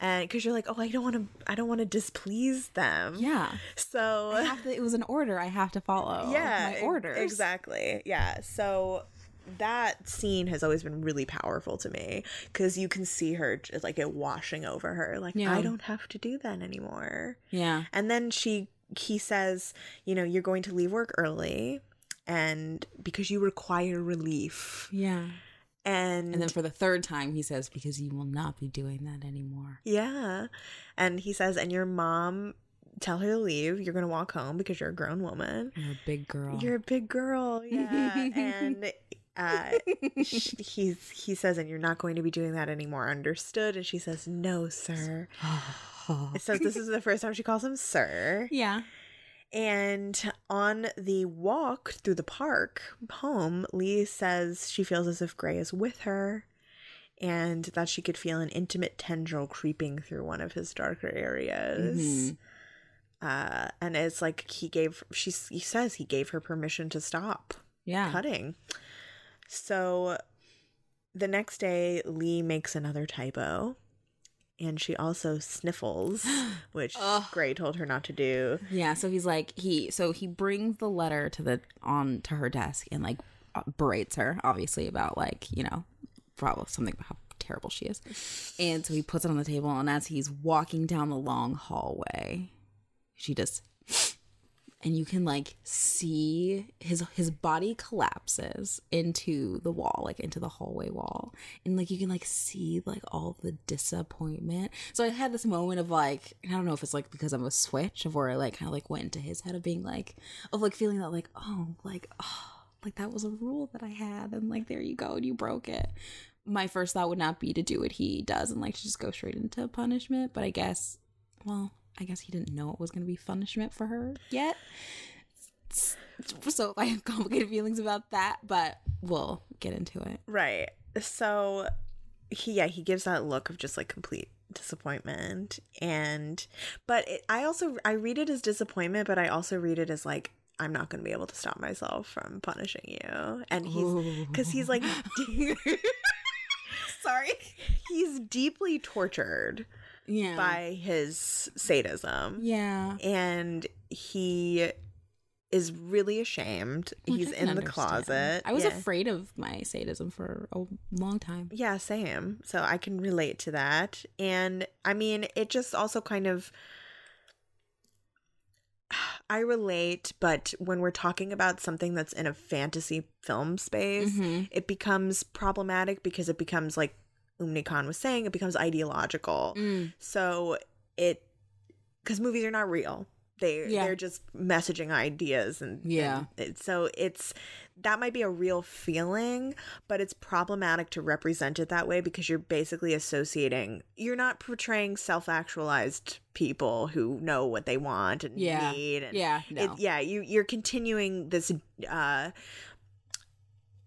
And because you're like, oh, I don't want to, I don't want to displease them. Yeah. So I have to, it was an order I have to follow. Yeah. My orders. Exactly. Yeah. So that scene has always been really powerful to me because you can see her just like it washing over her. Like, yeah. I don't have to do that anymore. Yeah. And then she, he says, you know, you're going to leave work early and because you require relief. Yeah. And, and then for the third time, he says, because you will not be doing that anymore. Yeah. And he says, and your mom, tell her to leave. You're going to walk home because you're a grown woman. You're a big girl. You're a big girl. Yeah. and uh, she, he's, he says, and you're not going to be doing that anymore. Understood. And she says, no, sir. So this is the first time she calls him sir. Yeah. And on the walk through the park home, Lee says she feels as if Gray is with her and that she could feel an intimate tendril creeping through one of his darker areas. Mm-hmm. Uh, and it's like he gave, she, he says he gave her permission to stop yeah. cutting. So the next day, Lee makes another typo. And she also sniffles, which Ugh. Gray told her not to do. Yeah, so he's like he so he brings the letter to the on to her desk and like berates her, obviously, about like, you know, probably something about how terrible she is. And so he puts it on the table, and as he's walking down the long hallway, she just and you can like see his his body collapses into the wall, like into the hallway wall, and like you can like see like all the disappointment. So I had this moment of like, I don't know if it's like because I'm a switch of where I like kind of like went into his head of being like of like feeling that like oh like oh like that was a rule that I had, and like there you go, and you broke it. My first thought would not be to do what he does and like to just go straight into punishment, but I guess well. I guess he didn't know it was going to be punishment for her yet. So I have complicated feelings about that, but we'll get into it. Right. So, he, yeah, he gives that look of just like complete disappointment. And, but it, I also, I read it as disappointment, but I also read it as like, I'm not going to be able to stop myself from punishing you. And he's, because he's like, sorry, he's deeply tortured. Yeah. By his sadism. Yeah. And he is really ashamed. Well, he's in the understand. closet. I was yeah. afraid of my sadism for a long time. Yeah, same. So I can relate to that. And I mean, it just also kind of, I relate, but when we're talking about something that's in a fantasy film space, mm-hmm. it becomes problematic because it becomes like, Umni Khan was saying, it becomes ideological. Mm. So it, because movies are not real. They, yeah. They're just messaging ideas. And, yeah. and it, so it's, that might be a real feeling, but it's problematic to represent it that way because you're basically associating, you're not portraying self-actualized people who know what they want and yeah. need. And yeah. No. It, yeah. You, you're continuing this, uh,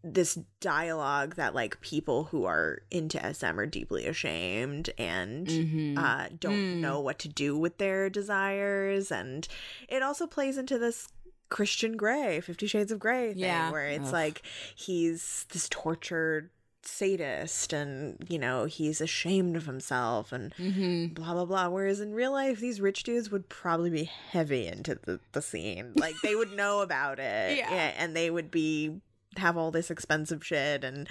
this dialogue that like people who are into S M are deeply ashamed and mm-hmm. uh, don't mm. know what to do with their desires. And it also plays into this Christian Grey, Fifty Shades of Grey thing, yeah. where it's Ugh. like he's this tortured sadist and, you know, he's ashamed of himself and mm-hmm. blah, blah, blah. Whereas in real life, these rich dudes would probably be heavy into the, the scene. Like, they would know about it. Yeah. yeah. And they would be, have all this expensive shit and,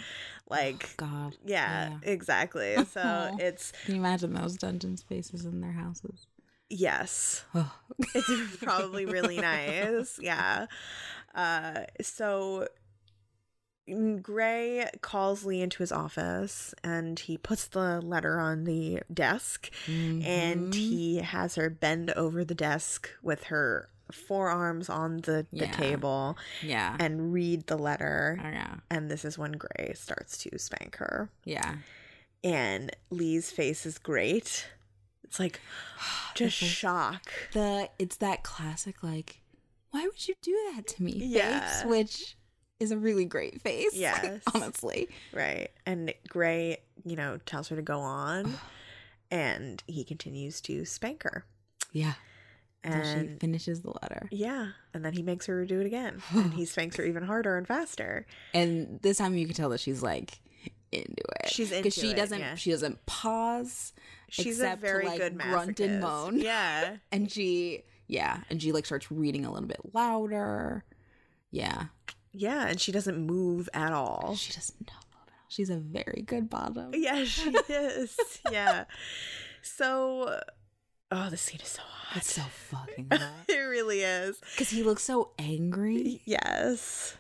like, oh, God. Yeah, yeah, exactly. So it's. Can you imagine those dungeon spaces in their houses? Yes. Oh. It's probably really nice. Yeah. Uh, so. Gray calls Lee into his office and he puts the letter on the desk mm-hmm. and he has her bend over the desk with her forearms on the, the yeah. table yeah. and read the letter. Oh, yeah. And this is when Gray starts to spank her. Yeah. And Lee's face is great. It's like just the, shock. The It's that classic, like, why would you do that to me? Yeah. Face, which... is a really great face. Yes. Honestly. Right. And Gray, you know, tells her to go on and he continues to spank her. Yeah. And she finishes the letter. Yeah. And then he makes her do it again. And he spanks her even harder and faster. And this time you can tell that she's like into it. She's into she it. Because yeah. she doesn't pause. She's a very to, like, good masochist. Grunt and moan. Yeah. And she, yeah. And she like starts reading a little bit louder. Yeah. Yeah, and she doesn't move at all. She doesn't move at all. She's a very good bottom. Yeah, she is. Yeah. So, oh, the scene is so hot. It's so fucking hot. It really is. Because he looks so angry. Yes.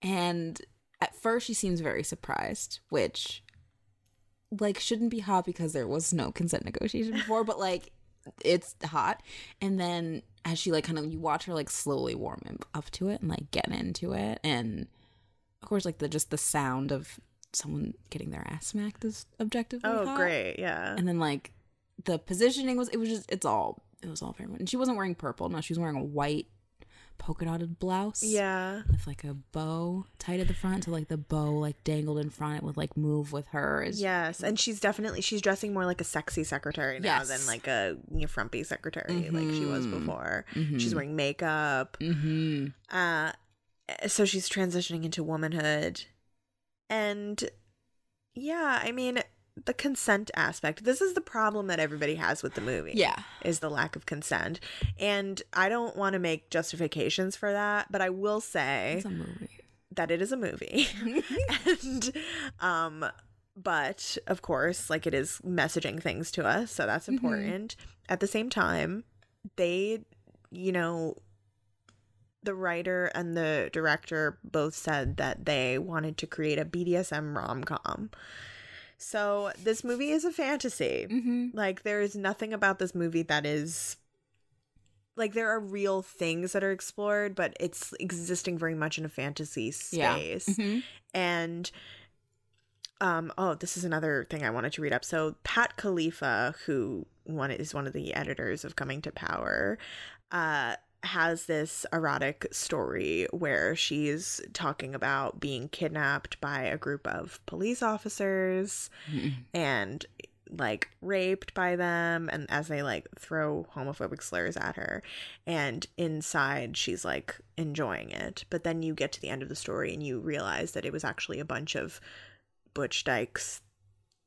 And at first she seems very surprised, which, like, shouldn't be hot because there was no consent negotiation before, but, like, it's hot. And then... as she, like, kind of, you watch her, like, slowly warm up to it and, like, get into it. And, of course, like, the just the sound of someone getting their ass smacked is objectively hot. Oh, great, yeah. And then, like, the positioning was, it was just, it's all, it was all very much. And she wasn't wearing purple. No, she was wearing a white polka-dotted blouse. Yeah. With, like, a bow tied at the front. So, like, the bow, like, dangled in front. It would, like, move with her. Is, yes. And she's definitely, she's dressing more like a sexy secretary now yes. than, like, a you know, frumpy secretary mm-hmm. like she was before. Mm-hmm. She's wearing makeup. Mm-hmm. Uh, so she's transitioning into womanhood. And, yeah, I mean... the consent aspect. This is the problem that everybody has with the movie. Yeah. Is the lack of consent. And I don't want to make justifications for that, but I will say it's a movie. That it is a movie. and um but of course, like, it is messaging things to us, so that's important. Mm-hmm. At the same time, they you know the writer and the director both said that they wanted to create a B D S M rom-com. So this movie is a fantasy. Mm-hmm. Like, there is nothing about this movie that is... like, there are real things that are explored, but it's existing very much in a fantasy space. Yeah. Mm-hmm. And... Um, oh, this is another thing I wanted to read up. So Pat Califia, who one, is one of the editors of Coming to Power... uh, has this erotic story where she's talking about being kidnapped by a group of police officers mm-hmm. and, like, raped by them, and as they, like, throw homophobic slurs at her, and inside she's, like, enjoying it, but then you get to the end of the story and you realize that it was actually a bunch of butch dykes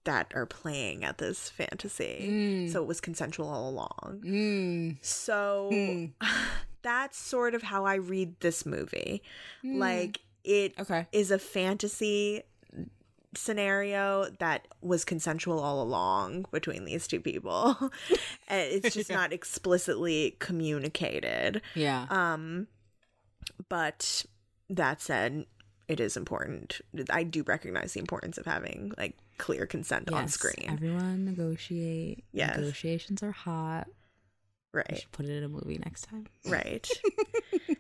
that are playing at this fantasy. Mm. So it was consensual all along. Mm. So mm. that's sort of how I read this movie. Mm. Like, it okay. is a fantasy scenario that was consensual all along between these two people. It's just yeah. not explicitly communicated. Yeah. Um, but that said, it is important. I do recognize the importance of having, like, clear consent yes, on screen. Everyone negotiate. Yes. Negotiations are hot. Right. We should put it in a movie next time. Right.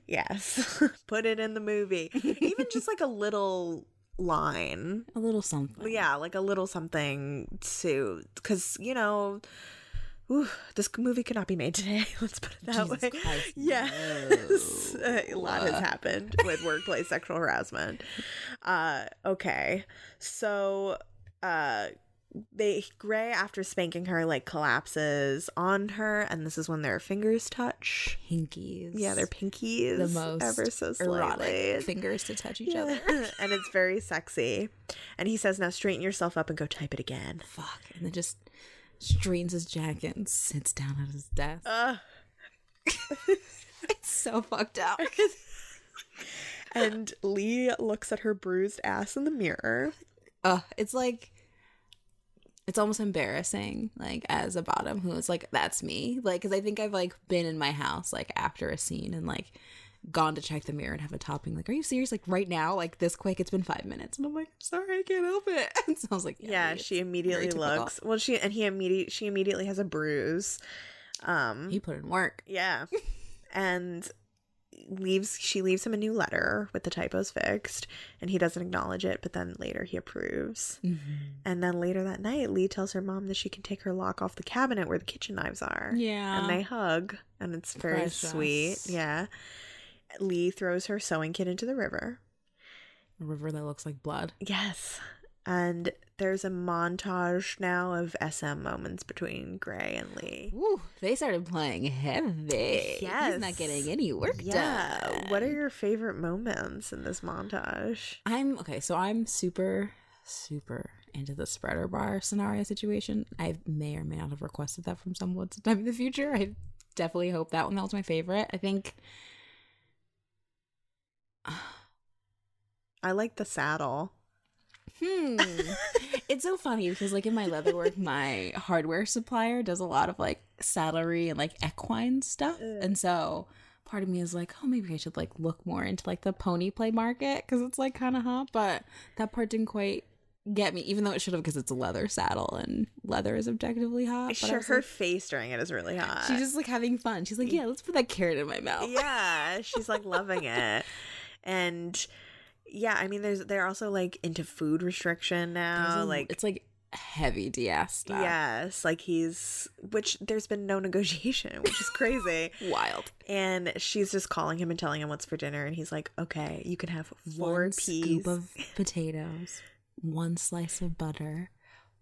Yes. Put it in the movie. Even just like a little line. A little something. Yeah, like a little something too. Because, you know... ooh, this movie could not be made today. Let's put it that Jesus way. Christ, yes. No. A lot has happened with workplace sexual harassment. Uh, okay. So uh, they Gray, after spanking her, like collapses on her, and this is when their fingers touch. Pinkies. Yeah, their pinkies. The most ever so erotic fingers to touch each yeah. other. And it's very sexy. And he says, now straighten yourself up and go type it again. Fuck. And then just straightens his jacket and sits down at his desk. Uh. It's so fucked up. And Lee looks at her bruised ass in the mirror. Uh, it's like... It's almost embarrassing, like, as a bottom who is like, that's me. Like, because I think I've, like, been in my house, like, after a scene and, like, gone to check the mirror and have a topping. Like, are you serious? Like, right now? Like, this quick? It's been five minutes. And I'm like, sorry, I can't help it. And so I was like, yeah. Yeah, she immediately looks. Well, she, and he immediately, she immediately has a bruise. Um, He put in work. Yeah. And leaves, she leaves him a new letter with the typos fixed, and he doesn't acknowledge it, but then later he approves. Mm-hmm. And then later that night, Lee tells her mom that she can take her lock off the cabinet where the kitchen knives are. Yeah. And they hug, and it's very Precious. Sweet. Yeah. Lee throws her sewing kit into the river. A river that looks like blood. Yes. And there's a montage now of S M moments between Gray and Lee. Ooh, they started playing heavy. Yes. He's not getting any work yeah. done. Yeah. What are your favorite moments in this montage? I'm, okay, so I'm super, super into the spreader bar scenario situation. I may or may not have requested that from someone sometime in the future. I definitely hope that one. That was my favorite. I think... I like the saddle. Hmm. It's so funny because, like, in my leather work, my hardware supplier does a lot of, like, saddlery and, like, equine stuff. Ugh. And so part of me is like, oh, maybe I should, like, look more into, like, the pony play market because it's, like, kind of hot. But that part didn't quite get me, even though it should have, because it's a leather saddle and leather is objectively hot. But sure, her like, face during it is really hot. She's just, like, having fun. She's like, yeah, let's put that carrot in my mouth. Yeah, she's, like, loving it. And... yeah, I mean, there's they're also, like, into food restriction now. A, like it's, like, heavy D S stuff. Yes, like, he's... which, there's been no negotiation, which is crazy. Wild. And she's just calling him and telling him what's for dinner, and he's like, okay, you can have four one peas. Scoop of potatoes, one slice of butter,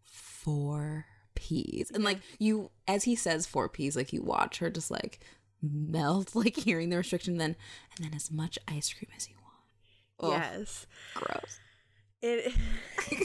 four peas. And, like, you... as he says four peas, like, you watch her just, like, melt, like, hearing the restriction, then and then as much ice cream as you want. Oh, yes. Gross. It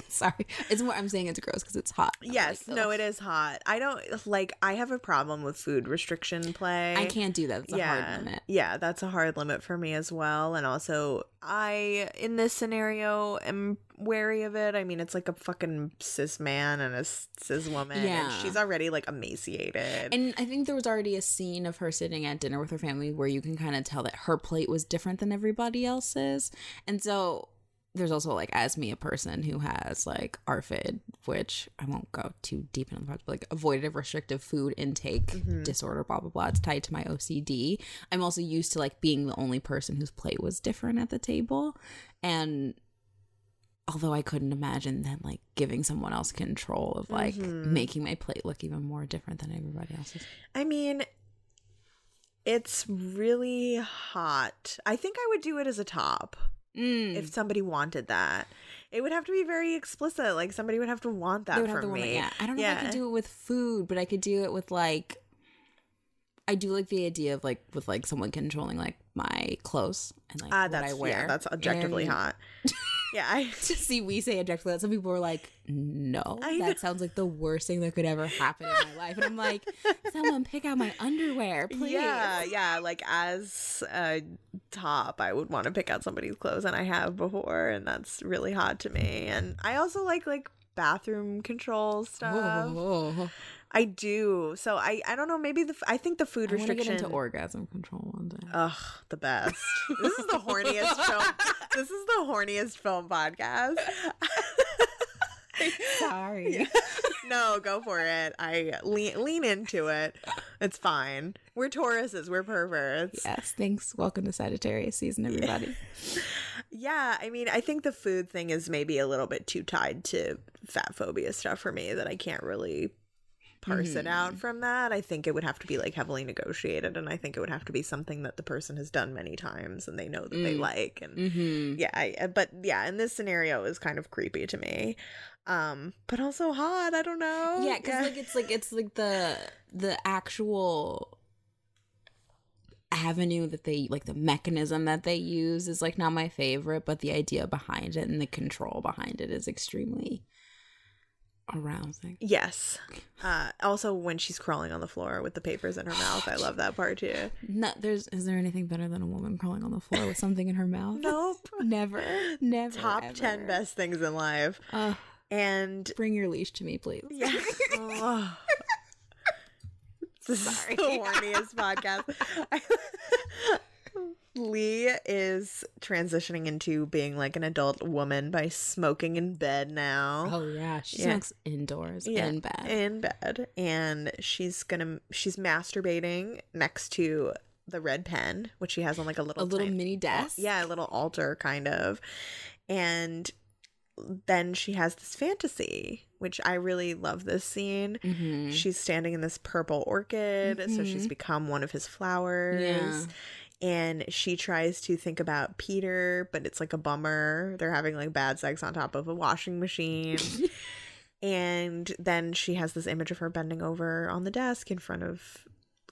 sorry. It's more I'm saying it's gross because it's hot. I'm yes, like, no, it is hot. I don't like I have a problem with food restriction play. I can't do that. It's yeah. a hard limit. Yeah, that's a hard limit for me as well. And also I in this scenario am wary of it. I mean, it's like a fucking cis man and a cis woman. Yeah. And she's already like emaciated. And I think there was already a scene of her sitting at dinner with her family where you can kind of tell that her plate was different than everybody else's. And so there's also, like, as me, a person who has, like, ARFID, which I won't go too deep into the project, but, like, avoidative restrictive food intake mm-hmm. disorder, blah, blah, blah. It's tied to my O C D. I'm also used to, like, being the only person whose plate was different at the table. And although I couldn't imagine that, like, giving someone else control of, like, mm-hmm. making my plate look even more different than everybody else's. I mean... it's really hot. I think I would do it as a top. Mm. If somebody wanted that, it would have to be very explicit. Like, somebody would have to want that from me. Like, yeah. I don't know yeah. if I could do it with food, but I could do it with, like, I do like the idea of, like, with, like, someone controlling, like, my clothes and, like, uh, what that's, I wear. Yeah, that's objectively and... hot. Yeah. I... to see we say objectively that. Some people were like, no, I that know. Sounds like the worst thing that could ever happen in my life. And I'm like, someone pick out my underwear, please. Yeah, yeah. Like, as a top, I would want to pick out somebody's clothes, and I have before, and that's really hot to me. And I also like, like, bathroom control stuff. Whoa, whoa. I do. So I, I don't know. Maybe the I think the food I restriction. I want to get into orgasm control one day. Ugh, the best. This is the horniest film. This is the horniest film podcast. Sorry. Yeah. No, go for it. I lean lean into it. It's fine. We're Tauruses. We're perverts. Yes. Thanks. Welcome to Sagittarius season, everybody. Yeah. I mean, I think the food thing is maybe a little bit too tied to fat phobia stuff for me that I can't really parse mm-hmm. it out from that. I think it would have to be like heavily negotiated, and I think it would have to be something that the person has done many times and they know that mm. they like. And mm-hmm. yeah, I, but yeah, in this scenario, it was kind of creepy to me, um, but also hot. I don't know. Yeah, because yeah. like it's like it's like the the actual avenue that they like the mechanism that they use is like not my favorite, but the idea behind it and the control behind it is extremely arousing. Yes. Uh also when she's crawling on the floor with the papers in her mouth, I love that part too. No, there's is there anything better than a woman crawling on the floor with something in her mouth? Nope. never never top ever. ten best things in life. Uh, and bring your leash to me, please. Yes. Oh. This Sorry. Is the horniest podcast. Lee is transitioning into being like an adult woman by smoking in bed now. Oh yeah, she yeah. smokes indoors yeah. in bed. In bed, and she's gonna she's masturbating next to the red pen, which she has on like a little a little tiny, mini desk. Yeah, a little altar kind of, and then she has this fantasy, which I really love this scene. Mm-hmm. She's standing in this purple orchid, mm-hmm. so she's become one of his flowers. Yeah. And she tries to think about Peter, but it's like a bummer. They're having like bad sex on top of a washing machine. And then she has this image of her bending over on the desk in front of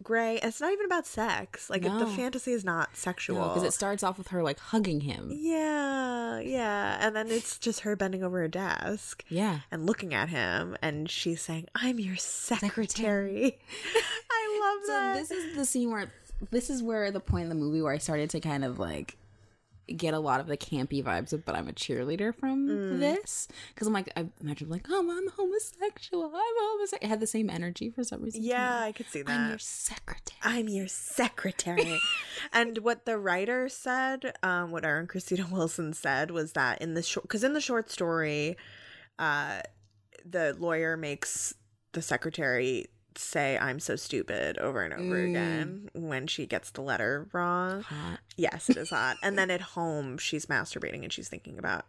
Gray. And it's not even about sex. Like no. it, the fantasy is not sexual. No, because it starts off with her like hugging him. Yeah, yeah. And then it's just her bending over a desk. Yeah. And looking at him. And she's saying, I'm your secretary. secretary. I love so that. So this is the scene where... This is where the point in the movie where I started to kind of like get a lot of the campy vibes of But I'm a Cheerleader from mm. this, because I'm like I imagine like oh I'm homosexual I'm homosexual. It had the same energy for some reason. Yeah, I could see that. I'm your secretary. I'm your secretary. And what the writer said, um, what Erin Cressida Wilson said, was that in the short, because in the short story, uh, the lawyer makes the secretary say I'm so stupid over and over mm. again when she gets the letter wrong. Hot. Yes, it is hot. And then at home she's masturbating and she's thinking about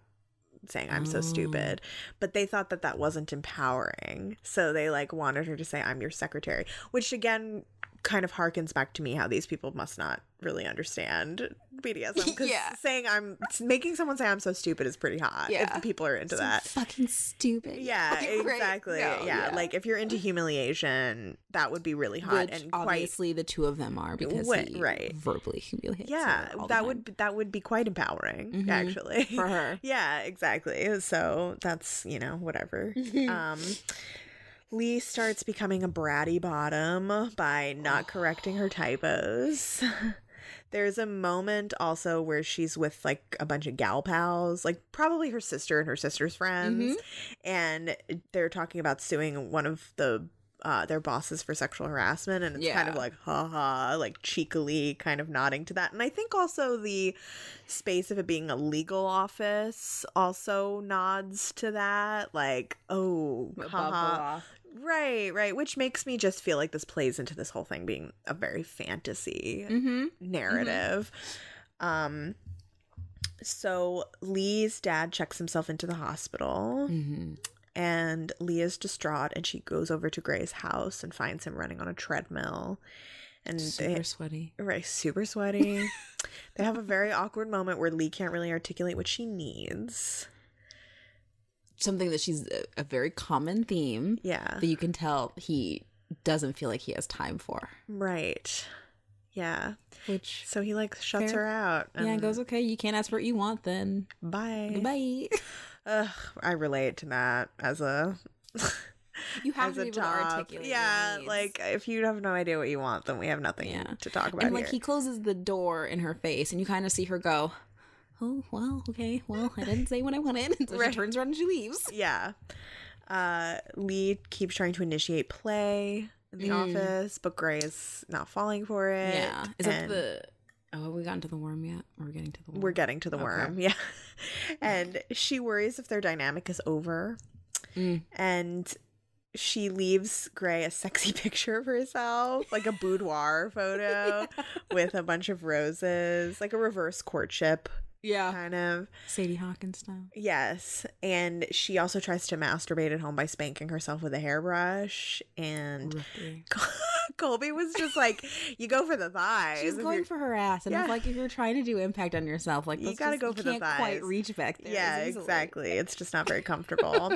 saying I'm oh. so stupid, but they thought that that wasn't empowering, so they like wanted her to say I'm your secretary, which again kind of harkens back to me how these people must not really understand B D S M, because yeah. saying I'm making someone say I'm so stupid is pretty hot. Yeah. If people are into so that fucking stupid. Yeah, okay, exactly. Right. No, yeah. yeah, like if you're into humiliation, that would be really hot. Which and obviously quite, the two of them are, because what, he right. verbally humiliates. Yeah, her all that the would time. That would be quite empowering mm-hmm. actually for her. Yeah, exactly. So that's you know whatever. um Lee starts becoming a bratty bottom by not correcting her typos. There's a moment also where she's with like a bunch of gal pals, like probably her sister and her sister's friends, mm-hmm. and they're talking about suing one of the uh, their bosses for sexual harassment, and it's yeah. kind of like ha ha, like cheekily kind of nodding to that. And I think also the space of it being a legal office also nods to that, like oh ha ha. Right, right, which makes me just feel like this plays into this whole thing being a very fantasy mm-hmm. narrative. Mm-hmm. Um, so Lee's dad checks himself into the hospital, mm-hmm. and Lee is distraught, and she goes over to Gray's house and finds him running on a treadmill. And super they, sweaty. Right, super sweaty. They have a very awkward moment where Lee can't really articulate what she needs. Something that she's a, a very common theme. Yeah. That you can tell he doesn't feel like he has time for. Right. Yeah. Which so he like shuts fair. Her out. And yeah, and goes, okay, you can't ask for what you want then. Bye. Goodbye. Ugh, I relate to that as a You have as to be able to articulate. Yeah, like if you have no idea what you want, then we have nothing yeah. to talk about. And like here. He closes the door in her face and you kind of see her go, oh, well, okay, well, I didn't say what I wanted. And so right. she turns around and she leaves. Yeah. Uh, Lee keeps trying to initiate play in the mm. office, but Gray is not falling for it. Yeah. Is and that the... Oh, have we gotten to the worm yet? Or we're getting to the worm? We're getting to the okay. worm, yeah. And she worries if their dynamic is over. Mm. And... she leaves Gray a sexy picture of herself, like a boudoir photo yeah. with a bunch of roses, like a reverse courtship Yeah. Kind of. Sadie Hawkins style. Yes. And she also tries to masturbate at home by spanking herself with a hairbrush. And Col- Kolby was just like, you go for the thighs. She's going you're... for her ass. And yeah. It's like, if you're trying to do impact on yourself, like, you got to go for the thighs. You can't quite reach back there. Yeah, exactly. It's just not very comfortable.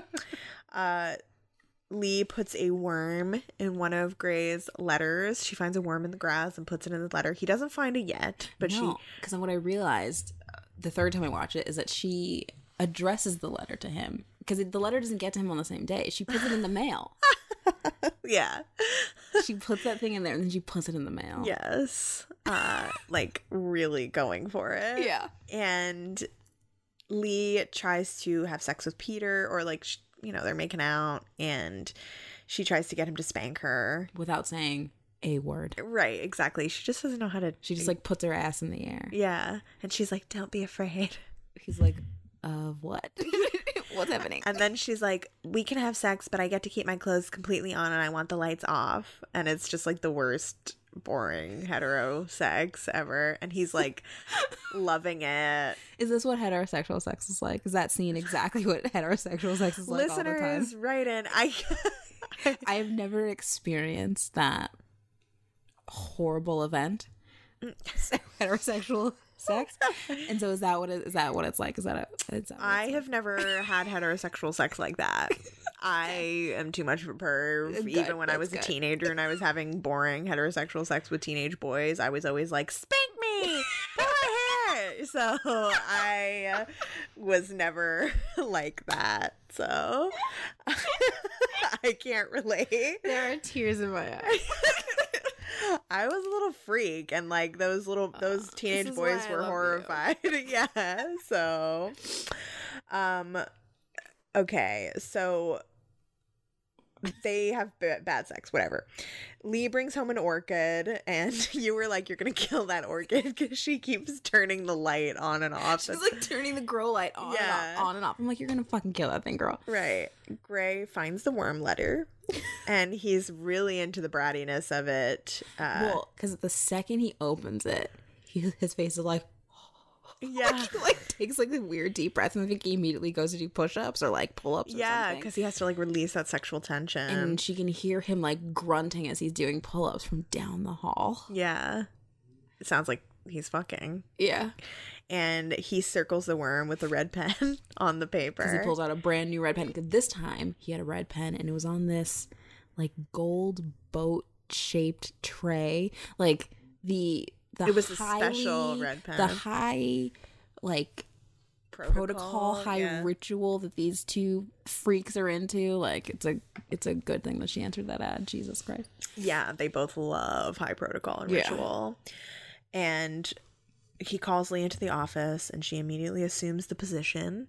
uh, Lee puts a worm in one of Gray's letters. She finds a worm in the grass and puts it in the letter. He doesn't find it yet, but no, she. Because then what I realized the third time I watch it is that she addresses the letter to him, because the letter doesn't get to him on the same day. She puts it in the mail. Yeah. She puts that thing in there and then she puts it in the mail. Yes. Uh, like really going for it. Yeah. And Lee tries to have sex with Peter, or like, you know, they're making out and she tries to get him to spank her. Without saying a word. Right, exactly. She just doesn't know how to... She just like puts her ass in the air. Yeah. And she's like, don't be afraid. He's like, of what? What's happening? And then she's like, we can have sex, but I get to keep my clothes completely on and I want the lights off. And it's just like the worst boring hetero sex ever, and he's like loving it. Is this what heterosexual sex is like? Is that scene exactly what heterosexual sex is like? Listeners, all the time? Write in. I I have never experienced that horrible event. So heterosexual sex, and so is that what it, is that what it's like? Is that, a, is that what I have like? Never had heterosexual sex like that. I am too much of a perv. Good, even when I was good. a teenager and I was having boring heterosexual sex with teenage boys, I was always like, spank me, pull my hair. So I was never like that. So I can't relate. There are tears in my eyes. I was a little freak, and like those little those teenage uh, boys were horrified. Yeah. So, um, okay. So they have b- bad sex, whatever. Lee brings home an orchid, and you were like, you're going to kill that orchid because she keeps turning the light on and off. She's like turning the grow light on, yeah. and, off, on and off. I'm like, you're going to fucking kill that thing, girl. Right. Gray finds the worm letter, and he's really into the brattiness of it. Uh, well, because the second he opens it, he, his face is like, yeah, like he like takes like a weird deep breath, and I think he immediately goes to do push-ups or like pull-ups or yeah because he has to like release that sexual tension, and she can hear him like grunting as he's doing pull-ups from down the hall. Yeah, it sounds like he's fucking. Yeah. And he circles the worm with a red pen on the paper, because he pulls out a brand new red pen, because this time he had a red pen and it was on this like gold boat shaped tray, like the The it was highly, a special red pen. The high, like, protocol, protocol high yeah. ritual that these two freaks are into. Like, it's a it's a good thing that she answered that ad. Jesus Christ. Yeah, they both love high protocol and ritual. Yeah. And he calls Lee into the office, and she immediately assumes the position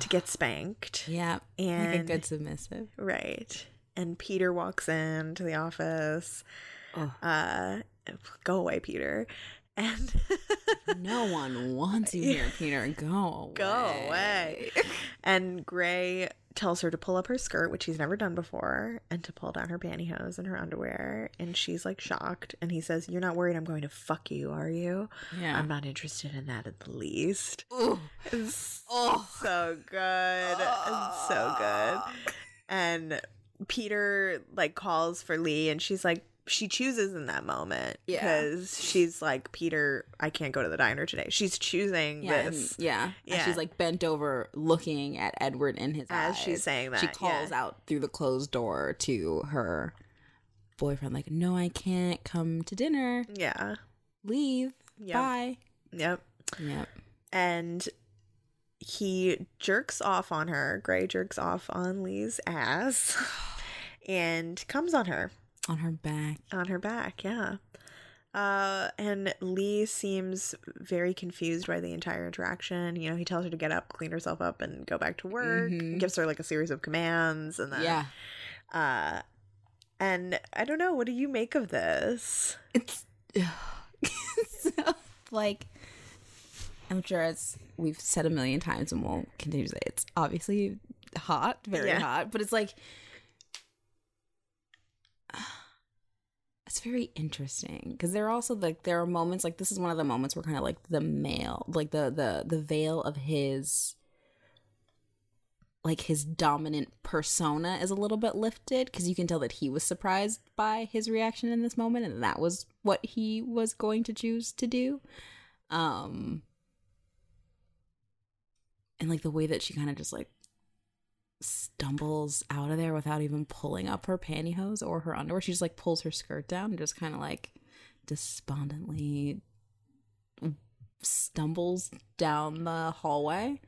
to get spanked. Yeah, and like a good submissive. Right. And Peter walks into the office. Oh. Uh, go away, Peter. And no one wants you here, Peter. Go away. Go away. And Gray tells her to pull up her skirt, which he's never done before, and to pull down her pantyhose and her underwear. And she's like shocked. And he says, "You're not worried I'm going to fuck you, are you?" Yeah. "I'm not interested in that in the least." Ooh. It's oh. so good. Oh. It's so good. And Peter like calls for Lee, and she's like, she chooses in that moment, because yeah. she's like, Peter, I can't go to the diner today. She's choosing yeah, this. And, yeah. yeah. And she's like bent over looking at Edward in his As eyes. As she's saying that. She calls yeah. out through the closed door to her boyfriend, like, "No, I can't come to dinner. Yeah. Leave. Yep. Bye." Yep. Yep. And he jerks off on her. Gray jerks off on Lee's ass and comes on her. On her back. On her back, yeah. Uh, and Lee seems very confused by the entire interaction. You know, he tells her to get up, clean herself up, and go back to work. Mm-hmm. Gives her, like, a series of commands. And then, yeah. Uh, and I don't know. What do you make of this? It's, it's so, like, I'm sure it's, we've said a million times and we'll continue to say it's obviously hot, very yeah. hot. But it's like... It's very interesting because there are also like there are moments like this is one of the moments where kind of like the male like the the the veil of his like his dominant persona is a little bit lifted because you can tell that he was surprised by his reaction in this moment and that was what he was going to choose to do. Um, and like the way that she kind of just like stumbles out of there without even pulling up her pantyhose or her underwear. She just like pulls her skirt down and just kind of like despondently stumbles down the hallway.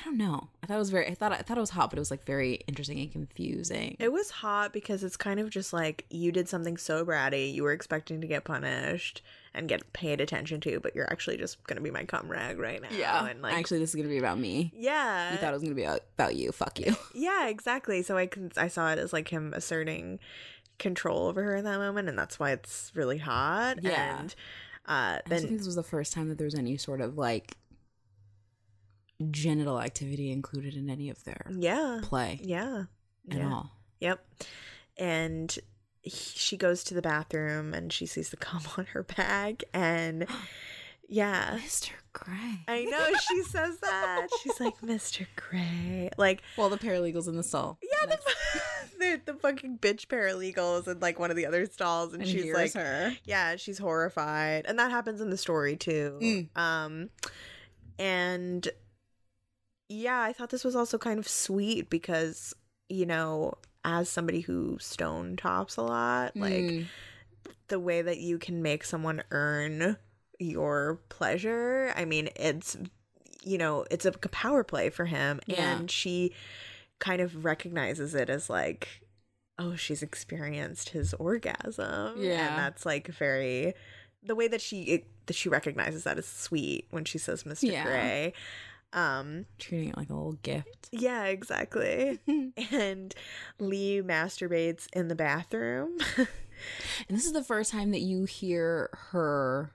I don't know. I thought it was very. I thought I thought it was hot, but it was like very interesting and confusing. It was hot because it's kind of just like you did something so bratty, you were expecting to get punished and get paid attention to, but you're actually just gonna be my cum rag right now. Yeah, and like actually, this is gonna be about me. Yeah, you thought it was gonna be about you. Fuck you. Yeah, exactly. So I can. I saw it as like him asserting control over her in that moment, and that's why it's really hot. Yeah. And uh, then I think this was the first time that there was any sort of like genital activity included in any of their yeah play yeah at yeah. all. Yep. And he, she goes to the bathroom and she sees the cum on her bag and yeah, Mister Gray. I know, she says that. She's like, Mister Gray. Like, well, the paralegal's in the stall. Yeah, the, the fucking bitch paralegal's in like one of the other stalls and, and she's like her. Yeah, she's horrified. And that happens in the story too. Mm. Um and yeah, I thought this was also kind of sweet because, you know, as somebody who stone tops a lot, mm. like the way that you can make someone earn your pleasure. I mean, it's, you know, it's a power play for him. Yeah. And she kind of recognizes it as like, oh, she's experienced his orgasm. Yeah. And that's like very, the way that she, it, that she recognizes that is sweet when she says Mister Yeah. Gray. Um, treating it like a little gift. Yeah, exactly. And Lee masturbates in the bathroom. And this is the first time that you hear her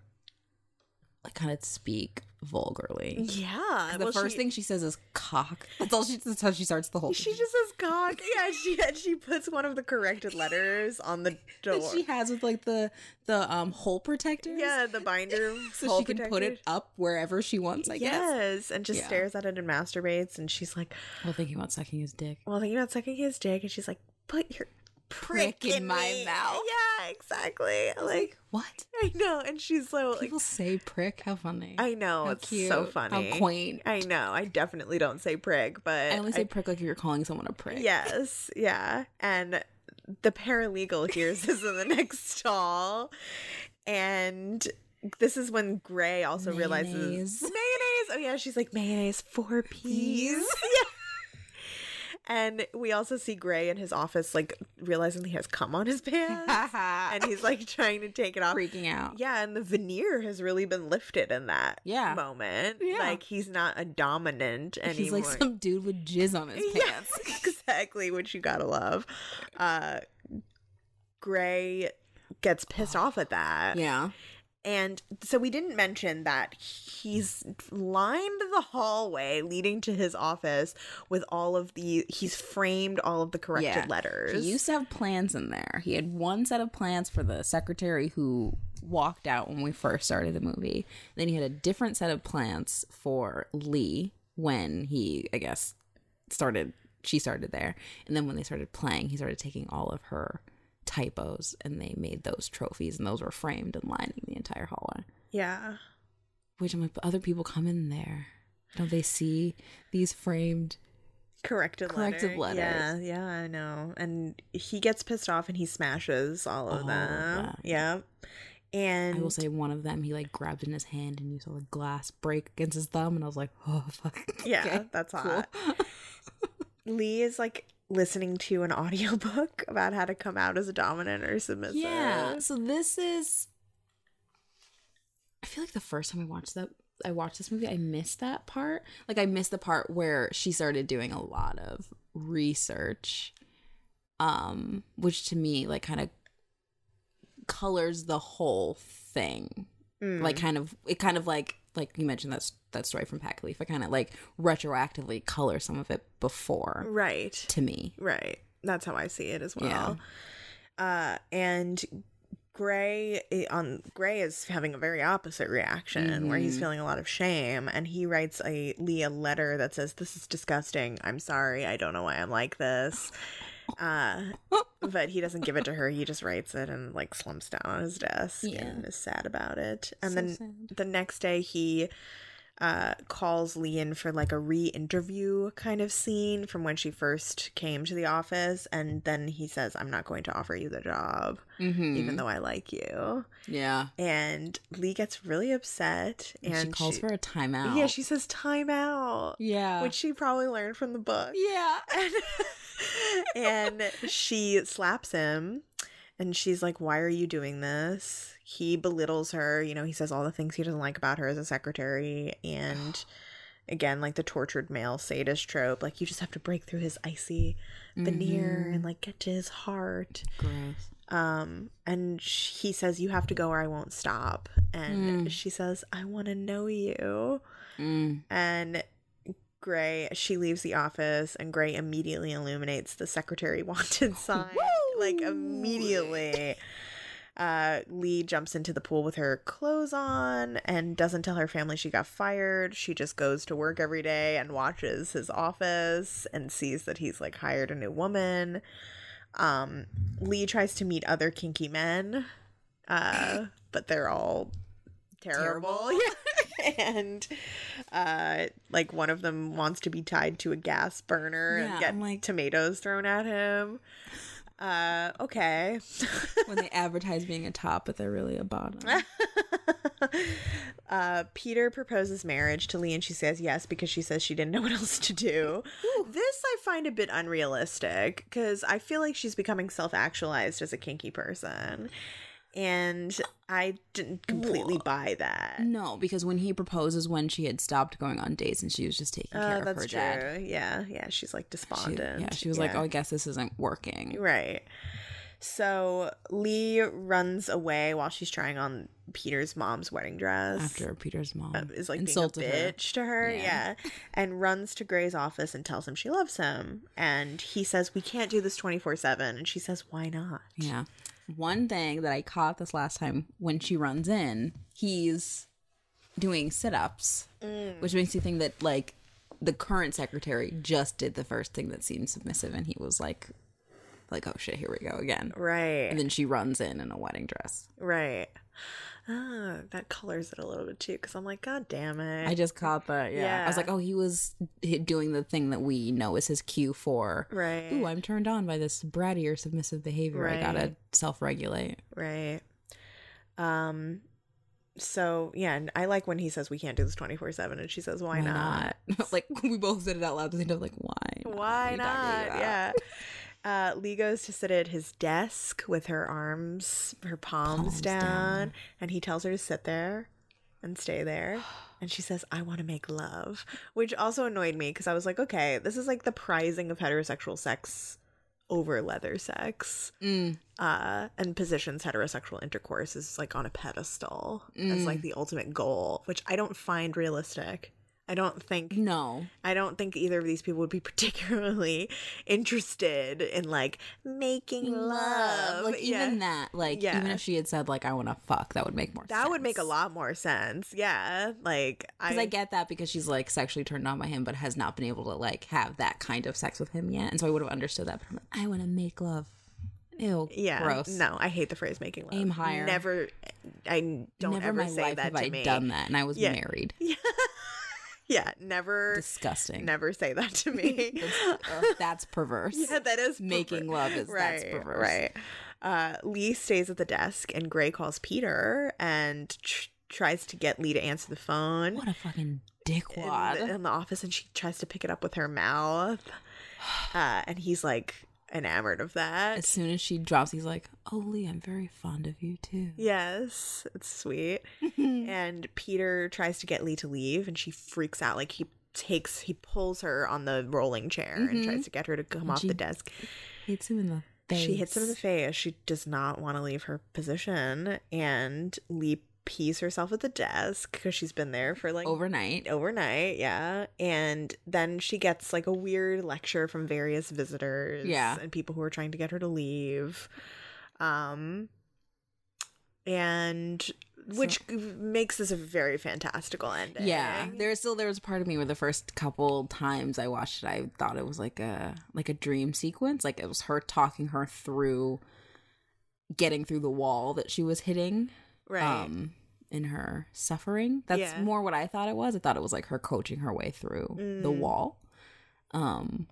like kind of speak vulgarly. Yeah. The well, first she, thing she says is cock. That's all she that's how she starts the whole She thing. Just says cock. Yeah, she and she puts one of the corrected letters on the door. That she has with like the the um hole protectors. Yeah, the binder. So hole she protectors. Can put it up wherever she wants, I yes, guess. Yes. And just yeah. stares at it and masturbates and she's like Well thinking about sucking his dick. Well thinking about sucking his dick and she's like, put your prick in, in my me. mouth. Yeah, exactly. Like, what? I know. And she's so people like, say prick. How funny. I know. How it's cute. So funny. How quaint. I know. I definitely don't say prick, but I only say I, prick like if you're calling someone a prick. Yes. Yeah. And the paralegal hears this in the next stall. And this is when Gray also mayonnaise. realizes mayonnaise. Oh yeah, she's like mayonnaise for peas. Yeah. And we also see Gray in his office, like, realizing he has cum on his pants. And he's, like, trying to take it off. Freaking out. Yeah, and the veneer has really been lifted in that yeah. moment. Yeah. Like, he's not a dominant anymore. He's like some dude with jizz on his pants. Yeah, exactly, which you gotta love. Uh, Gray gets pissed oh. off at that. Yeah. And so we didn't mention that he's lined the hallway leading to his office with all of the, he's framed all of the corrected yeah. letters. He used to have plans in there. He had one set of plans for the secretary who walked out when we first started the movie. Then he had a different set of plans for Lee when he, I guess, started, she started there. And then when they started playing, he started taking all of her typos and they made those trophies and those were framed and lining the entire hallway. Yeah. Which I'm like, but other people come in there. Don't they see these framed corrected, corrected letter. letters? Yeah, yeah, I know. And he gets pissed off and he smashes all of all them. Of yeah. And I will say one of them he like grabbed in his hand and you saw the glass break against his thumb and I was like, oh fuck. Yeah, okay, that's hot. Cool. Lee is like listening to an audiobook about how to come out as a dominant or submissive. Yeah, so this is I feel like the first time I watched that I watched this movie I missed that part. Like I missed the part where she started doing a lot of research um which to me like kind of colors the whole thing. Mm. Like kind of it kind of like like you mentioned that that story from Pat Califia kind of like retroactively color some of it before right to me right that's how I see it as well. Yeah. uh and Grey on Grey is having a very opposite reaction, mm-hmm. where he's feeling a lot of shame, and he writes a Leah letter that says, "This is disgusting. I'm sorry. I don't know why I'm like this." Uh, but he doesn't give it to her. He just writes it and like slumps down on his desk yeah. and is sad about it. And so then sad. the next day he uh, calls Lee in for like a re-interview kind of scene from when she first came to the office. And then he says, "I'm not going to offer you the job, mm-hmm. even though I like you." Yeah. And Lee gets really upset. And, and she calls she, for a timeout. Yeah, she says timeout. Yeah. Which she probably learned from the book. Yeah. And, and she slaps him. And she's like, "Why are you doing this?" He belittles her. You know, he says all the things he doesn't like about her as a secretary. And again, like the tortured male sadist trope. Like, you just have to break through his icy veneer mm-hmm. and like get to his heart. Gross. Um, and she, he says, "You have to go or I won't stop." And mm. she says, "I want to know you." Mm. And Grey, she leaves the office, and Grey immediately illuminates the secretary wanted sign. Like, immediately. Uh, Lee jumps into the pool with her clothes on and doesn't tell her family she got fired. She just goes to work every day and watches his office and sees that he's, like, hired a new woman. Um, Lee tries to meet other kinky men, uh, but they're all terrible. terrible. Yeah. And uh, like one of them wants to be tied to a gas burner yeah, and get like, tomatoes thrown at him. Uh, okay. When they advertise being a top, but they're really a bottom. uh, Peter proposes marriage to Lee, and she says yes because she says she didn't know what else to do. Ooh. This I find a bit unrealistic because I feel like she's becoming self-actualized as a kinky person. And I didn't completely well, buy that. No, because when he proposes, when she had stopped going on dates and she was just taking care uh, of her dad. That's true. Yeah, yeah. She's like despondent. She, yeah, she was yeah. like, "Oh, I guess this isn't working." Right. So Lee runs away while she's trying on Peter's mom's wedding dress. After Peter's mom uh, is like insulted being a bitch her. to her. Yeah. yeah. And runs to Gray's office and tells him she loves him. And he says, "We can't do this twenty-four seven." And she says, "Why not?" Yeah. One thing that I caught this last time, when she runs in, he's doing sit-ups, mm. which makes you think that, like, the current secretary just did the first thing that seemed submissive, and he was like, like, "Oh, shit, here we go again." Right. And then she runs in in a wedding dress. Right. Oh, that colors it a little bit, too, because I'm like, God damn it. I just caught that, yeah. yeah. I was like, oh, he was doing the thing that we know is his cue for. Right. Ooh, I'm turned on by this bratty or submissive behavior. Right. I gotta self-regulate. Right. Um. So, yeah, and I like when he says, "We can't do this twenty-four seven," and she says, "Why, why not? not? Like, we both said it out loud, and they're like, why not? Why not? Yeah. Uh, Lee goes to sit at his desk with her arms, her palms, palms down, down, and he tells her to sit there and stay there. And she says, "I want to make love," which also annoyed me because I was like, okay, this is like the prizing of heterosexual sex over leather sex. Mm. Uh, and positions heterosexual intercourse is like on a pedestal mm. as like the ultimate goal, which I don't find realistic. I don't think no. I don't think either of these people would be particularly interested in like making love. Like yeah. even that, like yeah. even if she had said like, "I want to fuck," that would make more. That sense. That would make a lot more sense. Yeah, like because I, I get that because she's like sexually turned on by him, but has not been able to like have that kind of sex with him yet, and so I would have understood that. But I'm like, I want to make love. Ew, yeah, gross. No, I hate the phrase "making love." Aim higher. Never. I don't Never ever my say life that have to I me. Done that, and I was yeah. married. Yeah. Yeah, never. Disgusting. Never say that to me. that's, uh, that's perverse. Yeah, that is perverse. Making love is right, that's perverse. Right. Uh, Lee stays at the desk, and Grey calls Peter and tr- tries to get Lee to answer the phone. What a fucking dickwad in the, in the office, and she tries to pick it up with her mouth, uh, and he's like enamored of that. As soon as she drops, he's like, "Oh, Lee, I'm very fond of you, too." Yes, it's sweet. And Peter tries to get Lee to leave, and she freaks out. Like, he takes, he pulls her on the rolling chair mm-hmm. and tries to get her to come and off the desk. Hits him in the face. She hits him in the face. She does not want to leave her position, and Lee pees herself at the desk because she's been there for like overnight overnight yeah and then she gets like a weird lecture from various visitors yeah and people who are trying to get her to leave. Um and which so, makes this a very fantastical ending. Yeah, there's still there was a part of me where the first couple times I watched it, I thought it was like a like a dream sequence, like it was her talking her through getting through the wall that she was hitting, right? Um, in her suffering, that's yeah. more what I thought it was. I thought it was like her coaching her way through mm. the wall, um,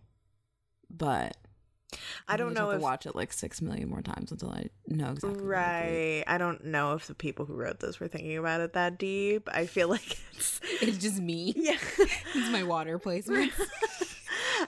but. I don't know if to watch it like six million more times until I know exactly. Right. I, I don't know if the people who wrote this were thinking about it that deep. I feel like it's it's just me. Yeah, it's my water placement.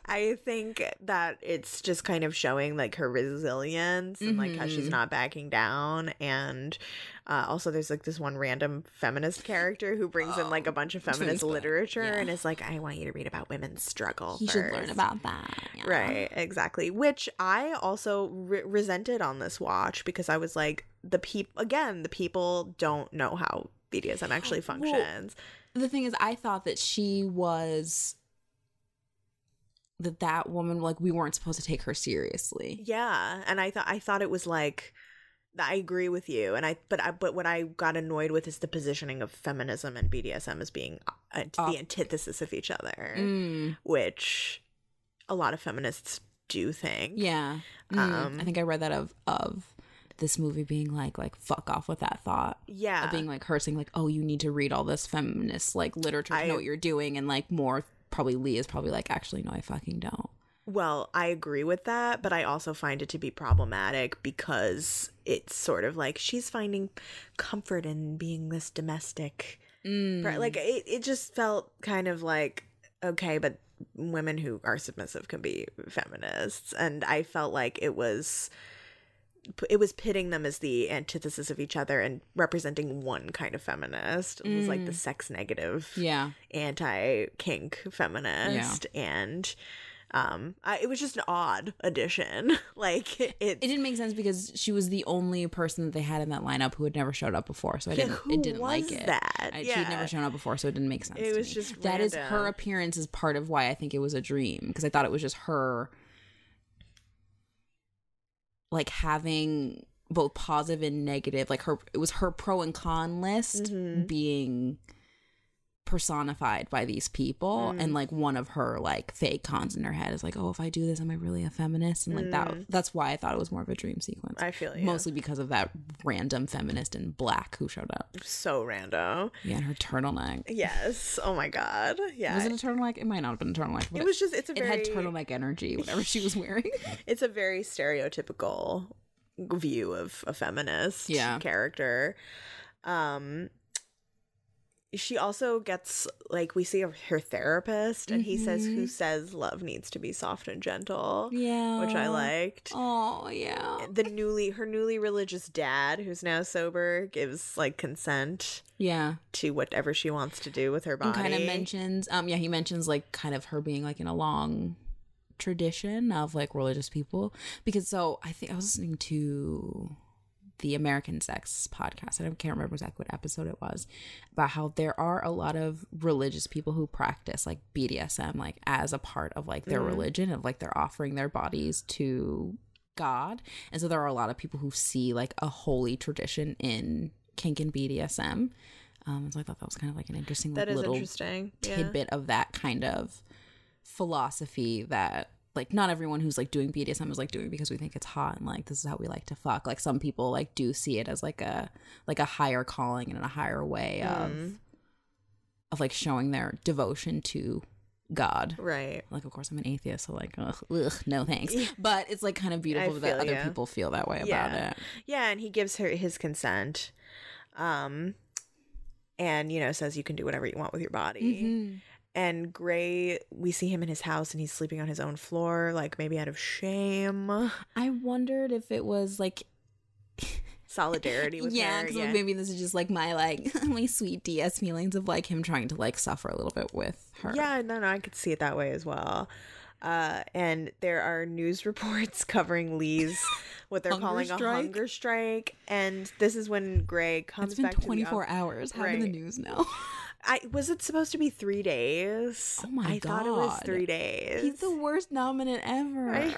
I think that it's just kind of showing like her resilience and mm-hmm. like how she's not backing down. And uh, also there's like this one random feminist character who brings oh, in like a bunch of feminist literature yeah. and is like, I want you to read about women's struggle. You first. should learn about that. Yeah. Right. Exactly. Which I also re- resented on this watch because I was like, the people, again, the people don't know how B D S M actually functions. Well, the thing is, I thought that she was... that that woman, like, we weren't supposed to take her seriously. Yeah, and I thought I thought it was like, I agree with you, and I but I, but what I got annoyed with is the positioning of feminism and B D S M as being uh, uh, the antithesis of each other, mm. which a lot of feminists do think. Yeah, mm. um, I think I read that of of this movie being like like fuck off with that thought. Yeah, of being like her saying like, oh, you need to read all this feminist like literature to I, know what you're doing, and like more. Probably Lee is probably like, actually, no, I fucking don't. Well, I agree with that, but I also find it to be problematic because it's sort of like she's finding comfort in being this domestic. Mm. Like, it, it just felt kind of like, okay, but women who are submissive can be feminists. And I felt like it was... it was pitting them as the antithesis of each other and representing one kind of feminist. It was like the sex negative, yeah, anti-kink feminist. Yeah. And um, I, it was just an odd addition. Like it, it didn't make sense because she was the only person that they had in that lineup who had never showed up before. So I didn't, yeah, it didn't like it. That? I, yeah. She had never shown up before, so it didn't make sense. It to was me. Just that random. Is her appearance is part of why I think it was a dream, because I thought it was just her. Like having both positive and negative, like her, it was her pro and con list mm-hmm. being personified by these people, mm. and like one of her like fake cons in her head is like, oh, if I do this, am I really a feminist? And like mm. that, that's why I thought it was more of a dream sequence. I feel you. Mostly because of that random feminist in black who showed up. So random. Yeah, and her turtleneck. Yes. Oh my god. Yeah. Was it a turtleneck? It might not have been a turtleneck. But it was just. It's a. It very... had turtleneck energy. Whatever she was wearing. It's a very stereotypical view of a feminist yeah. character. Um. She also gets, like, we see her therapist, and mm-hmm. he says, who says love needs to be soft and gentle? Yeah. Which I liked. Oh, yeah. The newly, her newly religious dad, who's now sober, gives, like, consent. Yeah. To whatever she wants to do with her body. And kind of mentions, um, yeah, he mentions, like, kind of her being, like, in a long tradition of, like, religious people. Because, so, I think I was listening to... the American Sex Podcast, and I can't remember exactly what episode it was, about how there are a lot of religious people who practice like B D S M like as a part of like their mm-hmm. religion, of like they're offering their bodies to God. And so there are a lot of people who see like a holy tradition in kink and B D S M. Um, so I thought that was kind of like an interesting like, that is little interesting. tidbit yeah. of that kind of philosophy that like not everyone who's like doing B D S M is like doing because we think it's hot and like this is how we like to fuck. Like some people like do see it as like a like a higher calling and a higher way of mm. of like showing their devotion to God. Right. Like of course I'm an atheist, so like ugh, ugh, no thanks. But it's like kind of beautiful I that feel, other yeah. people feel that way yeah. about it. Yeah, and he gives her his consent. Um and you know says you can do whatever you want with your body. Mm-hmm. And Gray, we see him in his house and he's sleeping on his own floor, like maybe out of shame. I wondered if it was like solidarity with yeah, her. Cause yeah, maybe this is just like my like my sweet D S feelings of like him trying to like suffer a little bit with her. Yeah, no, no, I could see it that way as well. Uh, and there are news reports covering Lee's what they're calling strike. a hunger strike, and this is when Gray comes back. It's been twenty-four to the, hours. How right. in the news now? I was it supposed to be three days? Oh my I god! I thought it was three days. He's the worst nominant ever. Right?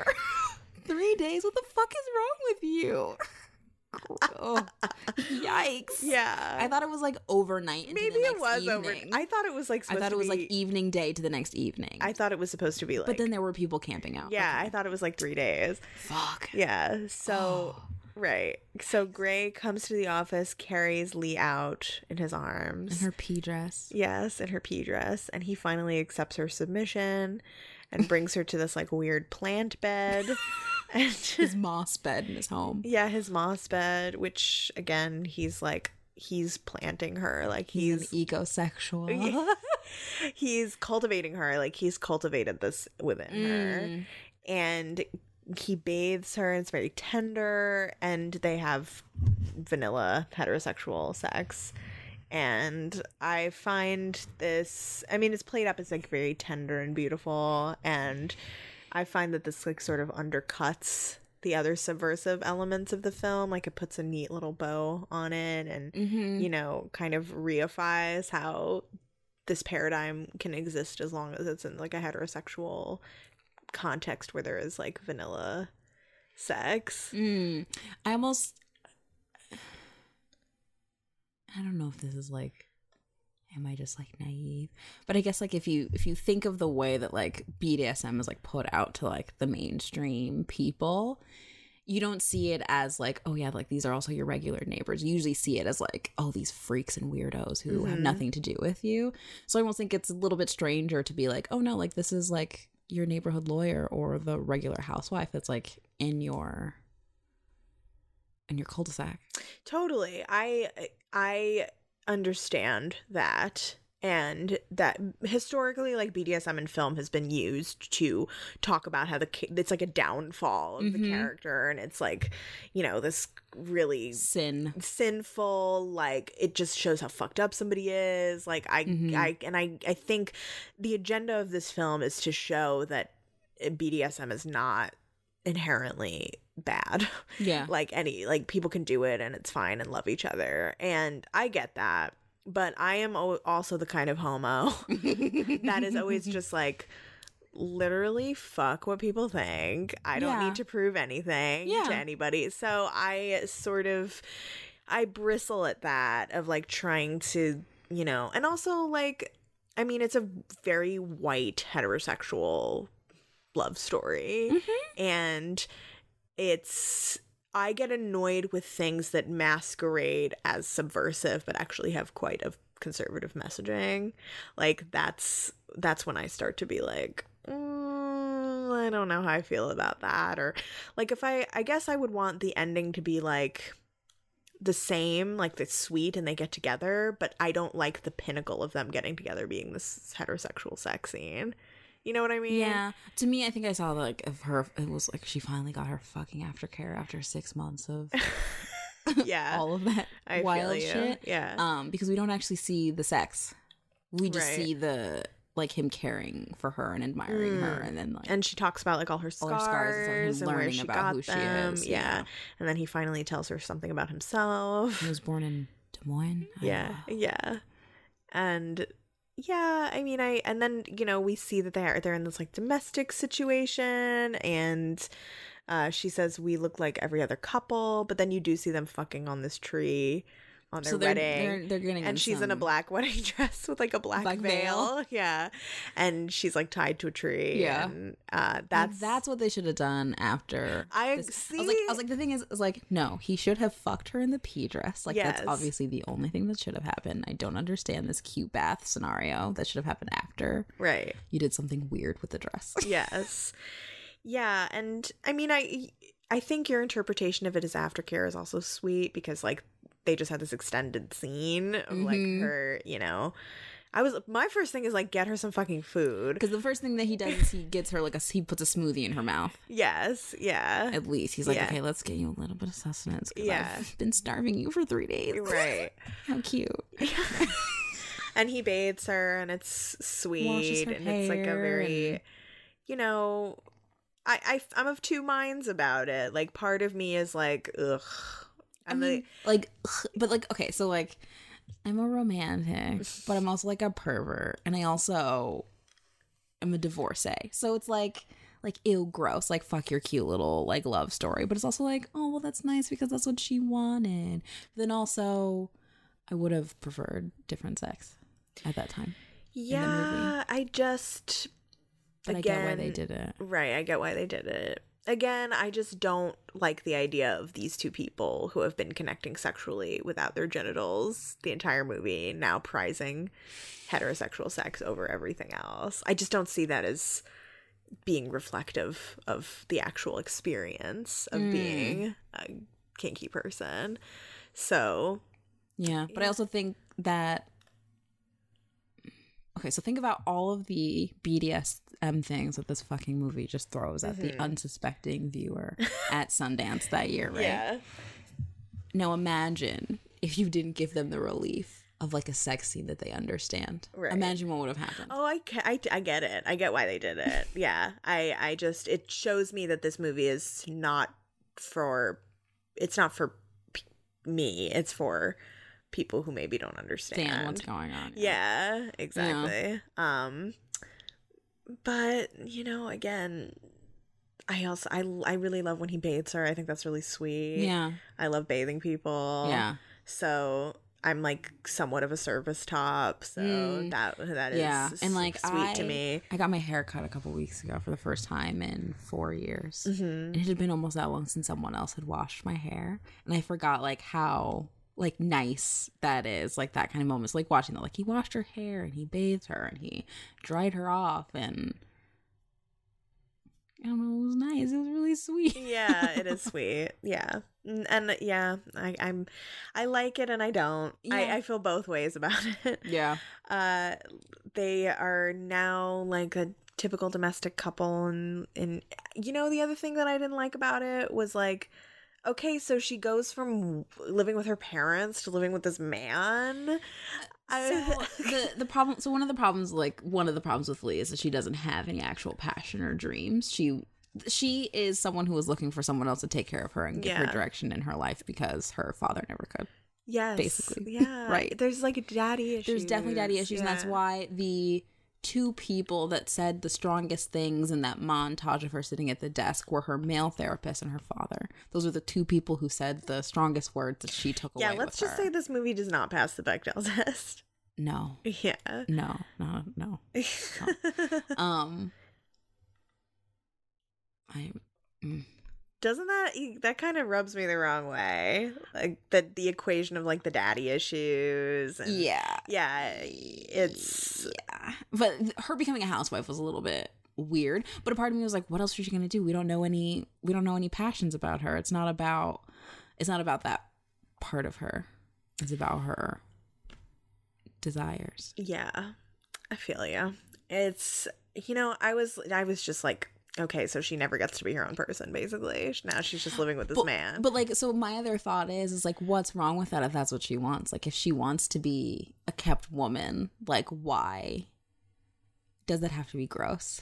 Three days? What the fuck is wrong with you? Oh. Yikes. Yeah. I thought it was like overnight. Into Maybe the next it was evening. Over. I thought it was like supposed I thought it was to be... like evening day to the next evening. I thought it was supposed to be like. But then there were people camping out. Yeah. Okay. I thought it was like three days. Fuck. Yeah. So. Oh. Right. So Gray comes to the office, carries Lee out in his arms. In her pea dress. Yes, in her pea dress. And he finally accepts her submission and brings her to this like weird plant bed. And his moss bed in his home. Yeah, his moss bed, which again, he's like, he's planting her. Like he's, he's an ecosexual. He's cultivating her. Like he's cultivated this within mm. her. And he bathes her, and it's very tender, and they have vanilla heterosexual sex. And I find this, I mean, it's played up as like very tender and beautiful, and I find that this like sort of undercuts the other subversive elements of the film. Like it puts a neat little bow on it, and mm-hmm. you know, kind of reifies how this paradigm can exist as long as it's in like a heterosexual context where there is like vanilla sex. mm. I almost I don't know if this is like, am I just like naive, but I guess like if you if you think of the way that like B D S M is like put out to like the mainstream people, you don't see it as like, oh yeah, like these are also your regular neighbors. You usually see it as like, oh, these freaks and weirdos who mm-hmm. have nothing to do with you. So I almost think it's a little bit stranger to be like, oh no, like this is like your neighborhood lawyer or the regular housewife that's like in your in your cul-de-sac. Totally. I I understand that, and that historically like B D S M in film has been used to talk about how the it's like a downfall of mm-hmm. the character, and it's like, you know, this really sin sinful, like it just shows how fucked up somebody is. Like I mm-hmm. I and I I think the agenda of this film is to show that B D S M is not inherently bad. Yeah. Like any like people can do it and it's fine and love each other, and I get that, but I am o- also the kind of homo that is always just like, literally fuck what people think. I don't yeah. need to prove anything yeah. to anybody. So I sort of I bristle at that of like trying to, you know, and also like, I mean, it's a very white heterosexual love story mm-hmm. and it's I get annoyed with things that masquerade as subversive but actually have quite a conservative messaging. Like that's that's when I start to be like, mm, I don't know how I feel about that. Or like if I I guess I would want the ending to be like the same, like they're sweet and they get together, but I don't like the pinnacle of them getting together being this heterosexual sex scene. You know what I mean? Yeah. To me, I think I saw like of her. It was like she finally got her fucking aftercare after six months of yeah all of that I wild shit. Yeah. Um, because we don't actually see the sex. We just right. see the like him caring for her and admiring mm. her, and then like and she talks about like all her scars, all her scars and, and learning about who them. She is. Yeah. You know? And then he finally tells her something about himself. He was born in Des Moines. Yeah. Yeah. And. Yeah, I mean, I and then, you know, we see that they're they're in this like domestic situation, and uh, she says we look like every other couple, but then you do see them fucking on this tree on their so they're, wedding. They're, they're and she's in a black wedding dress with like a black, black veil. veil. Yeah, and she's like tied to a tree. Yeah, and, uh, that's and that's what they should have done after. I this. see. I was, like, I was like, the thing is, is like, no, he should have fucked her in the pea dress. Like yes. that's obviously the only thing that should have happened. I don't understand this cute bath scenario that should have happened after. Right, you did something weird with the dress. Yes, yeah, and I mean, I I think your interpretation of it as aftercare is also sweet because like. They just had this extended scene of, like, mm-hmm. her, you know. I was, my first thing is, like, get her some fucking food. Because the first thing that he does is he gets her, like, a, he puts a smoothie in her mouth. Yes, yeah. At least. He's like, yeah. okay, let's get you a little bit of sustenance. Yeah. I've been starving you for three days. Right. How cute. And he bathes her, and it's sweet. And it's, like, a very, and... you know, I, I, I'm of two minds about it. Like, part of me is, like, ugh. I mean, like, but like, okay, so like, I'm a romantic, but I'm also like a pervert, and I also am a divorcee. So it's like, like, ew, gross, like, fuck your cute little, like, love story. But it's also like, oh, well, that's nice because that's what she wanted. But then also, I would have preferred different sex at that time. Yeah, I just... But again, I get why they did it. Right, I get why they did it. Again, I just don't like the idea of these two people who have been connecting sexually without their genitals the entire movie, now prizing heterosexual sex over everything else. I just don't see that as being reflective of the actual experience of mm. being a kinky person. So... Yeah, but yeah. I also think that... Okay, so think about all of the B D S M things that this fucking movie just throws at mm-hmm. the unsuspecting viewer at Sundance that year, right? Yeah. Now imagine if you didn't give them the relief of like a sex scene that they understand. Right. Imagine what would have happened. Oh, I, I, I get it. I get why they did it. Yeah. I, I just, it shows me that this movie is not for, it's not for p- me. It's for... people who maybe don't understand Damn, what's going on. Yeah, yeah exactly. Yeah. Um, but, you know, again, I also I, I really love when he bathes her. I think that's really sweet. Yeah. I love bathing people. Yeah. So I'm like somewhat of a service top. So mm. that that is yeah. and, like, sweet I, to me. I got my hair cut a couple weeks ago for the first time in four years. Mm-hmm. And it had been almost that long since someone else had washed my hair. And I forgot like how... like nice that is, like that kind of moments, like watching that, like he washed her hair and he bathed her and he dried her off, and I don't know, it was nice, it was really sweet. Yeah, it is sweet. Yeah. And yeah, I, I'm I like it and I don't. Yeah. I, I feel both ways about it. Yeah. Uh they are now like a typical domestic couple, and and you know, the other thing that I didn't like about it was like, okay, so she goes from living with her parents to living with this man. I... So the the problem. So one of the problems, like one of the problems with Lee, is that she doesn't have any actual passion or dreams. She she is someone who is looking for someone else to take care of her and give yeah. her direction in her life because her father never could. Yes, basically. Yeah, right. There's like daddy issues. There's definitely daddy issues, yeah. And that's why the two people that said the strongest things in that montage of her sitting at the desk were her male therapist and her father. Those are the two people who said the strongest words that she took yeah, away. Yeah, let's with just her. Say this movie does not pass the Bechdel test. No. Yeah. No. No. No. no. Um. I. Mm. Doesn't that that kind of rubs me the wrong way? Like the the equation of like the daddy issues. And yeah, yeah, it's yeah. But her becoming a housewife was a little bit weird. But a part of me was like, what else is she gonna do? We don't know any. We don't know any passions about her. It's not about. It's not about that part of her. It's about her desires. Yeah, I feel you. It's you know I was I was just like. Okay, so she never gets to be her own person, basically. Now she's just living with this but, man. But, like, so my other thought is, is, like, what's wrong with that if that's what she wants? Like, if she wants to be a kept woman, like, why does that have to be gross?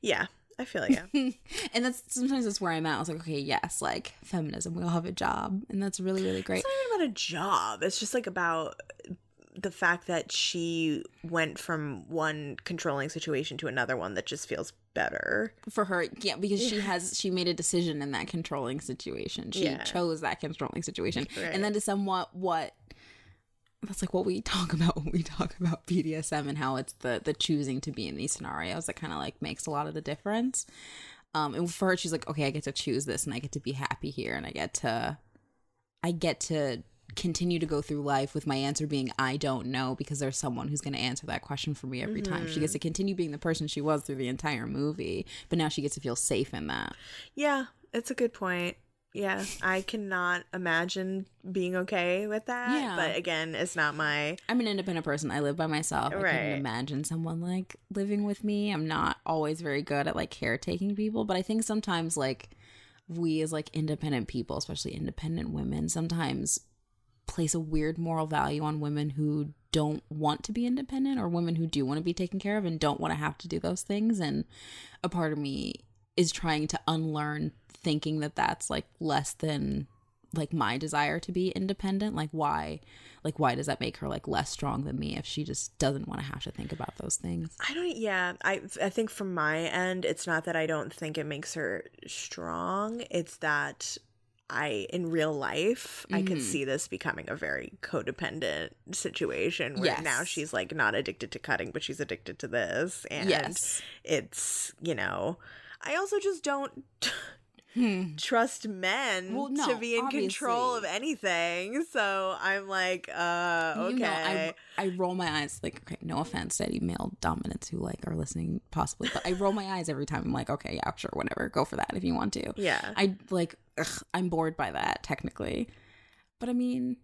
Yeah, I feel you. And that's, sometimes that's where I'm at. I was like, okay, yes, like, feminism, we all have a job. And that's really, really great. It's not even about a job. It's just, like, about... the fact that she went from one controlling situation to another one that just feels better for her. Yeah, because she has she made a decision in that controlling situation. She yeah. chose that controlling situation. Right. And that is somewhat what that's like what we talk about when we talk about B D S M and how it's the the choosing to be in these scenarios that kind of like makes a lot of the difference. Um, and for her, she's like, okay, I get to choose this and I get to be happy here and I get to I get to continue to go through life with my answer being I don't know, because there's someone who's going to answer that question for me every mm-hmm. time. She gets to continue being the person she was through the entire movie, but now she gets to feel safe in that. Yeah, it's a good point. Yeah, I cannot imagine being okay with that. Yeah. But again, it's not my... I'm an independent person. I live by myself. Right. I couldn't imagine someone, like, living with me. I'm not always very good at, like, caretaking people, but I think sometimes, like, we as, like, independent people, especially independent women, sometimes... place a weird moral value on women who don't want to be independent or women who do want to be taken care of and don't want to have to do those things. And a part of me is trying to unlearn thinking that that's like less than like my desire to be independent, like why like why does that make her like less strong than me if she just doesn't want to have to think about those things? I don't yeah I I think from my end it's not that I don't think it makes her strong, it's that I in real life mm-hmm. I could see this becoming a very codependent situation where yes. now she's like not addicted to cutting but she's addicted to this, and yes. it's, you know, I also just don't Hmm. trust men well, no, to be in obviously. Control of anything, so I'm like uh okay you know, I, I roll my eyes like, okay, no offense to any male dominants who like are listening possibly, but I roll my eyes every time. I'm like, okay, yeah, sure, whatever, go for that if you want to. Yeah, I like ugh, I'm bored by that technically, but I mean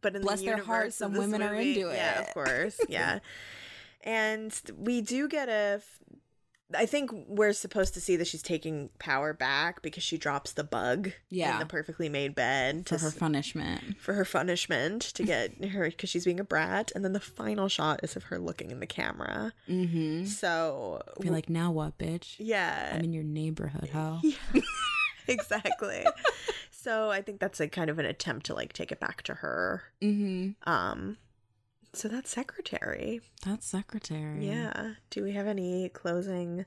but in bless the their hearts, some women movie, are into it. Yeah, of course. Yeah. And we do get a f- I think we're supposed to see that she's taking power back because she drops the bug yeah. in the perfectly made bed. For to, her punishment. For her punishment to get her, because she's being a brat. And then the final shot is of her looking in the camera. Mm-hmm. So. Be like, now what, bitch? Yeah. I'm in your neighborhood, huh? Yeah. Exactly. So I think that's like kind of an attempt to like take it back to her. Mm-hmm. Um. So that's Secretary. That's Secretary. Yeah. Do we have any closing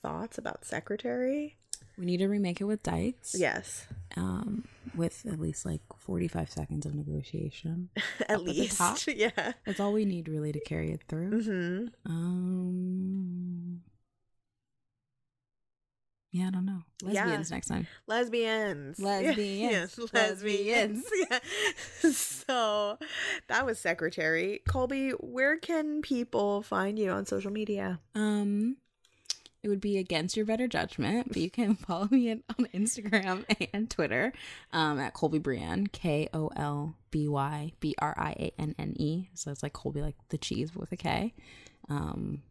thoughts about Secretary? We need to remake it with Dykes. Yes. Um, with at least like forty-five seconds of negotiation. at least. At yeah. That's all we need really to carry it through. Mm-hmm. Um. Yeah, I don't know. Lesbians yeah. next time. Lesbians. Lesbians. Yeah. Lesbians. Lesbians. Yeah. So that was Secretary. Kolby, where can people find you on social media? Um, it would be against your better judgment, but you can follow me on Instagram and Twitter um, at Kolby Brianne, K O L B Y B R I A N N E. So it's like Kolby, like the cheese with a K. Um,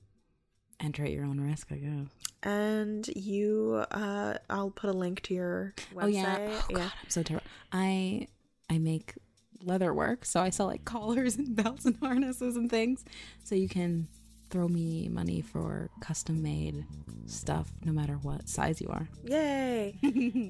enter at your own risk, I guess. And you, uh, I'll put a link to your website. Oh, yeah. Oh, God, yeah. I'm so terrible. I I make leather work, so I sell, like, collars and belts and harnesses and things. So you can throw me money for custom-made stuff, no matter what size you are. Yay!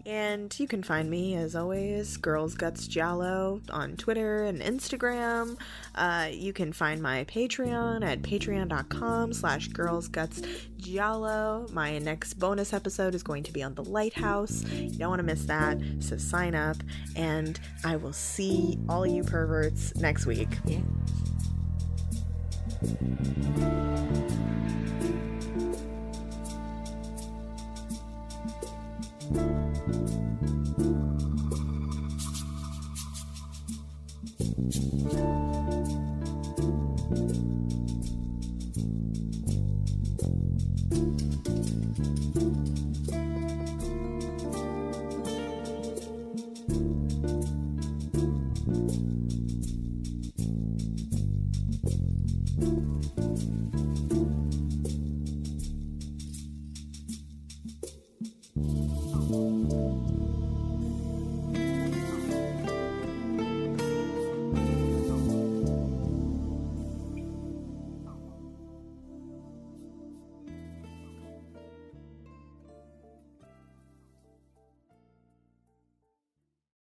And you can find me, as always, Girls Guts Jello on Twitter and Instagram. Uh, you can find my Patreon at patreon.com slash Girls Guts Jello. My next bonus episode is going to be on The Lighthouse. You don't want to miss that, so sign up. And I will see all you perverts next week. Yeah. Thank you.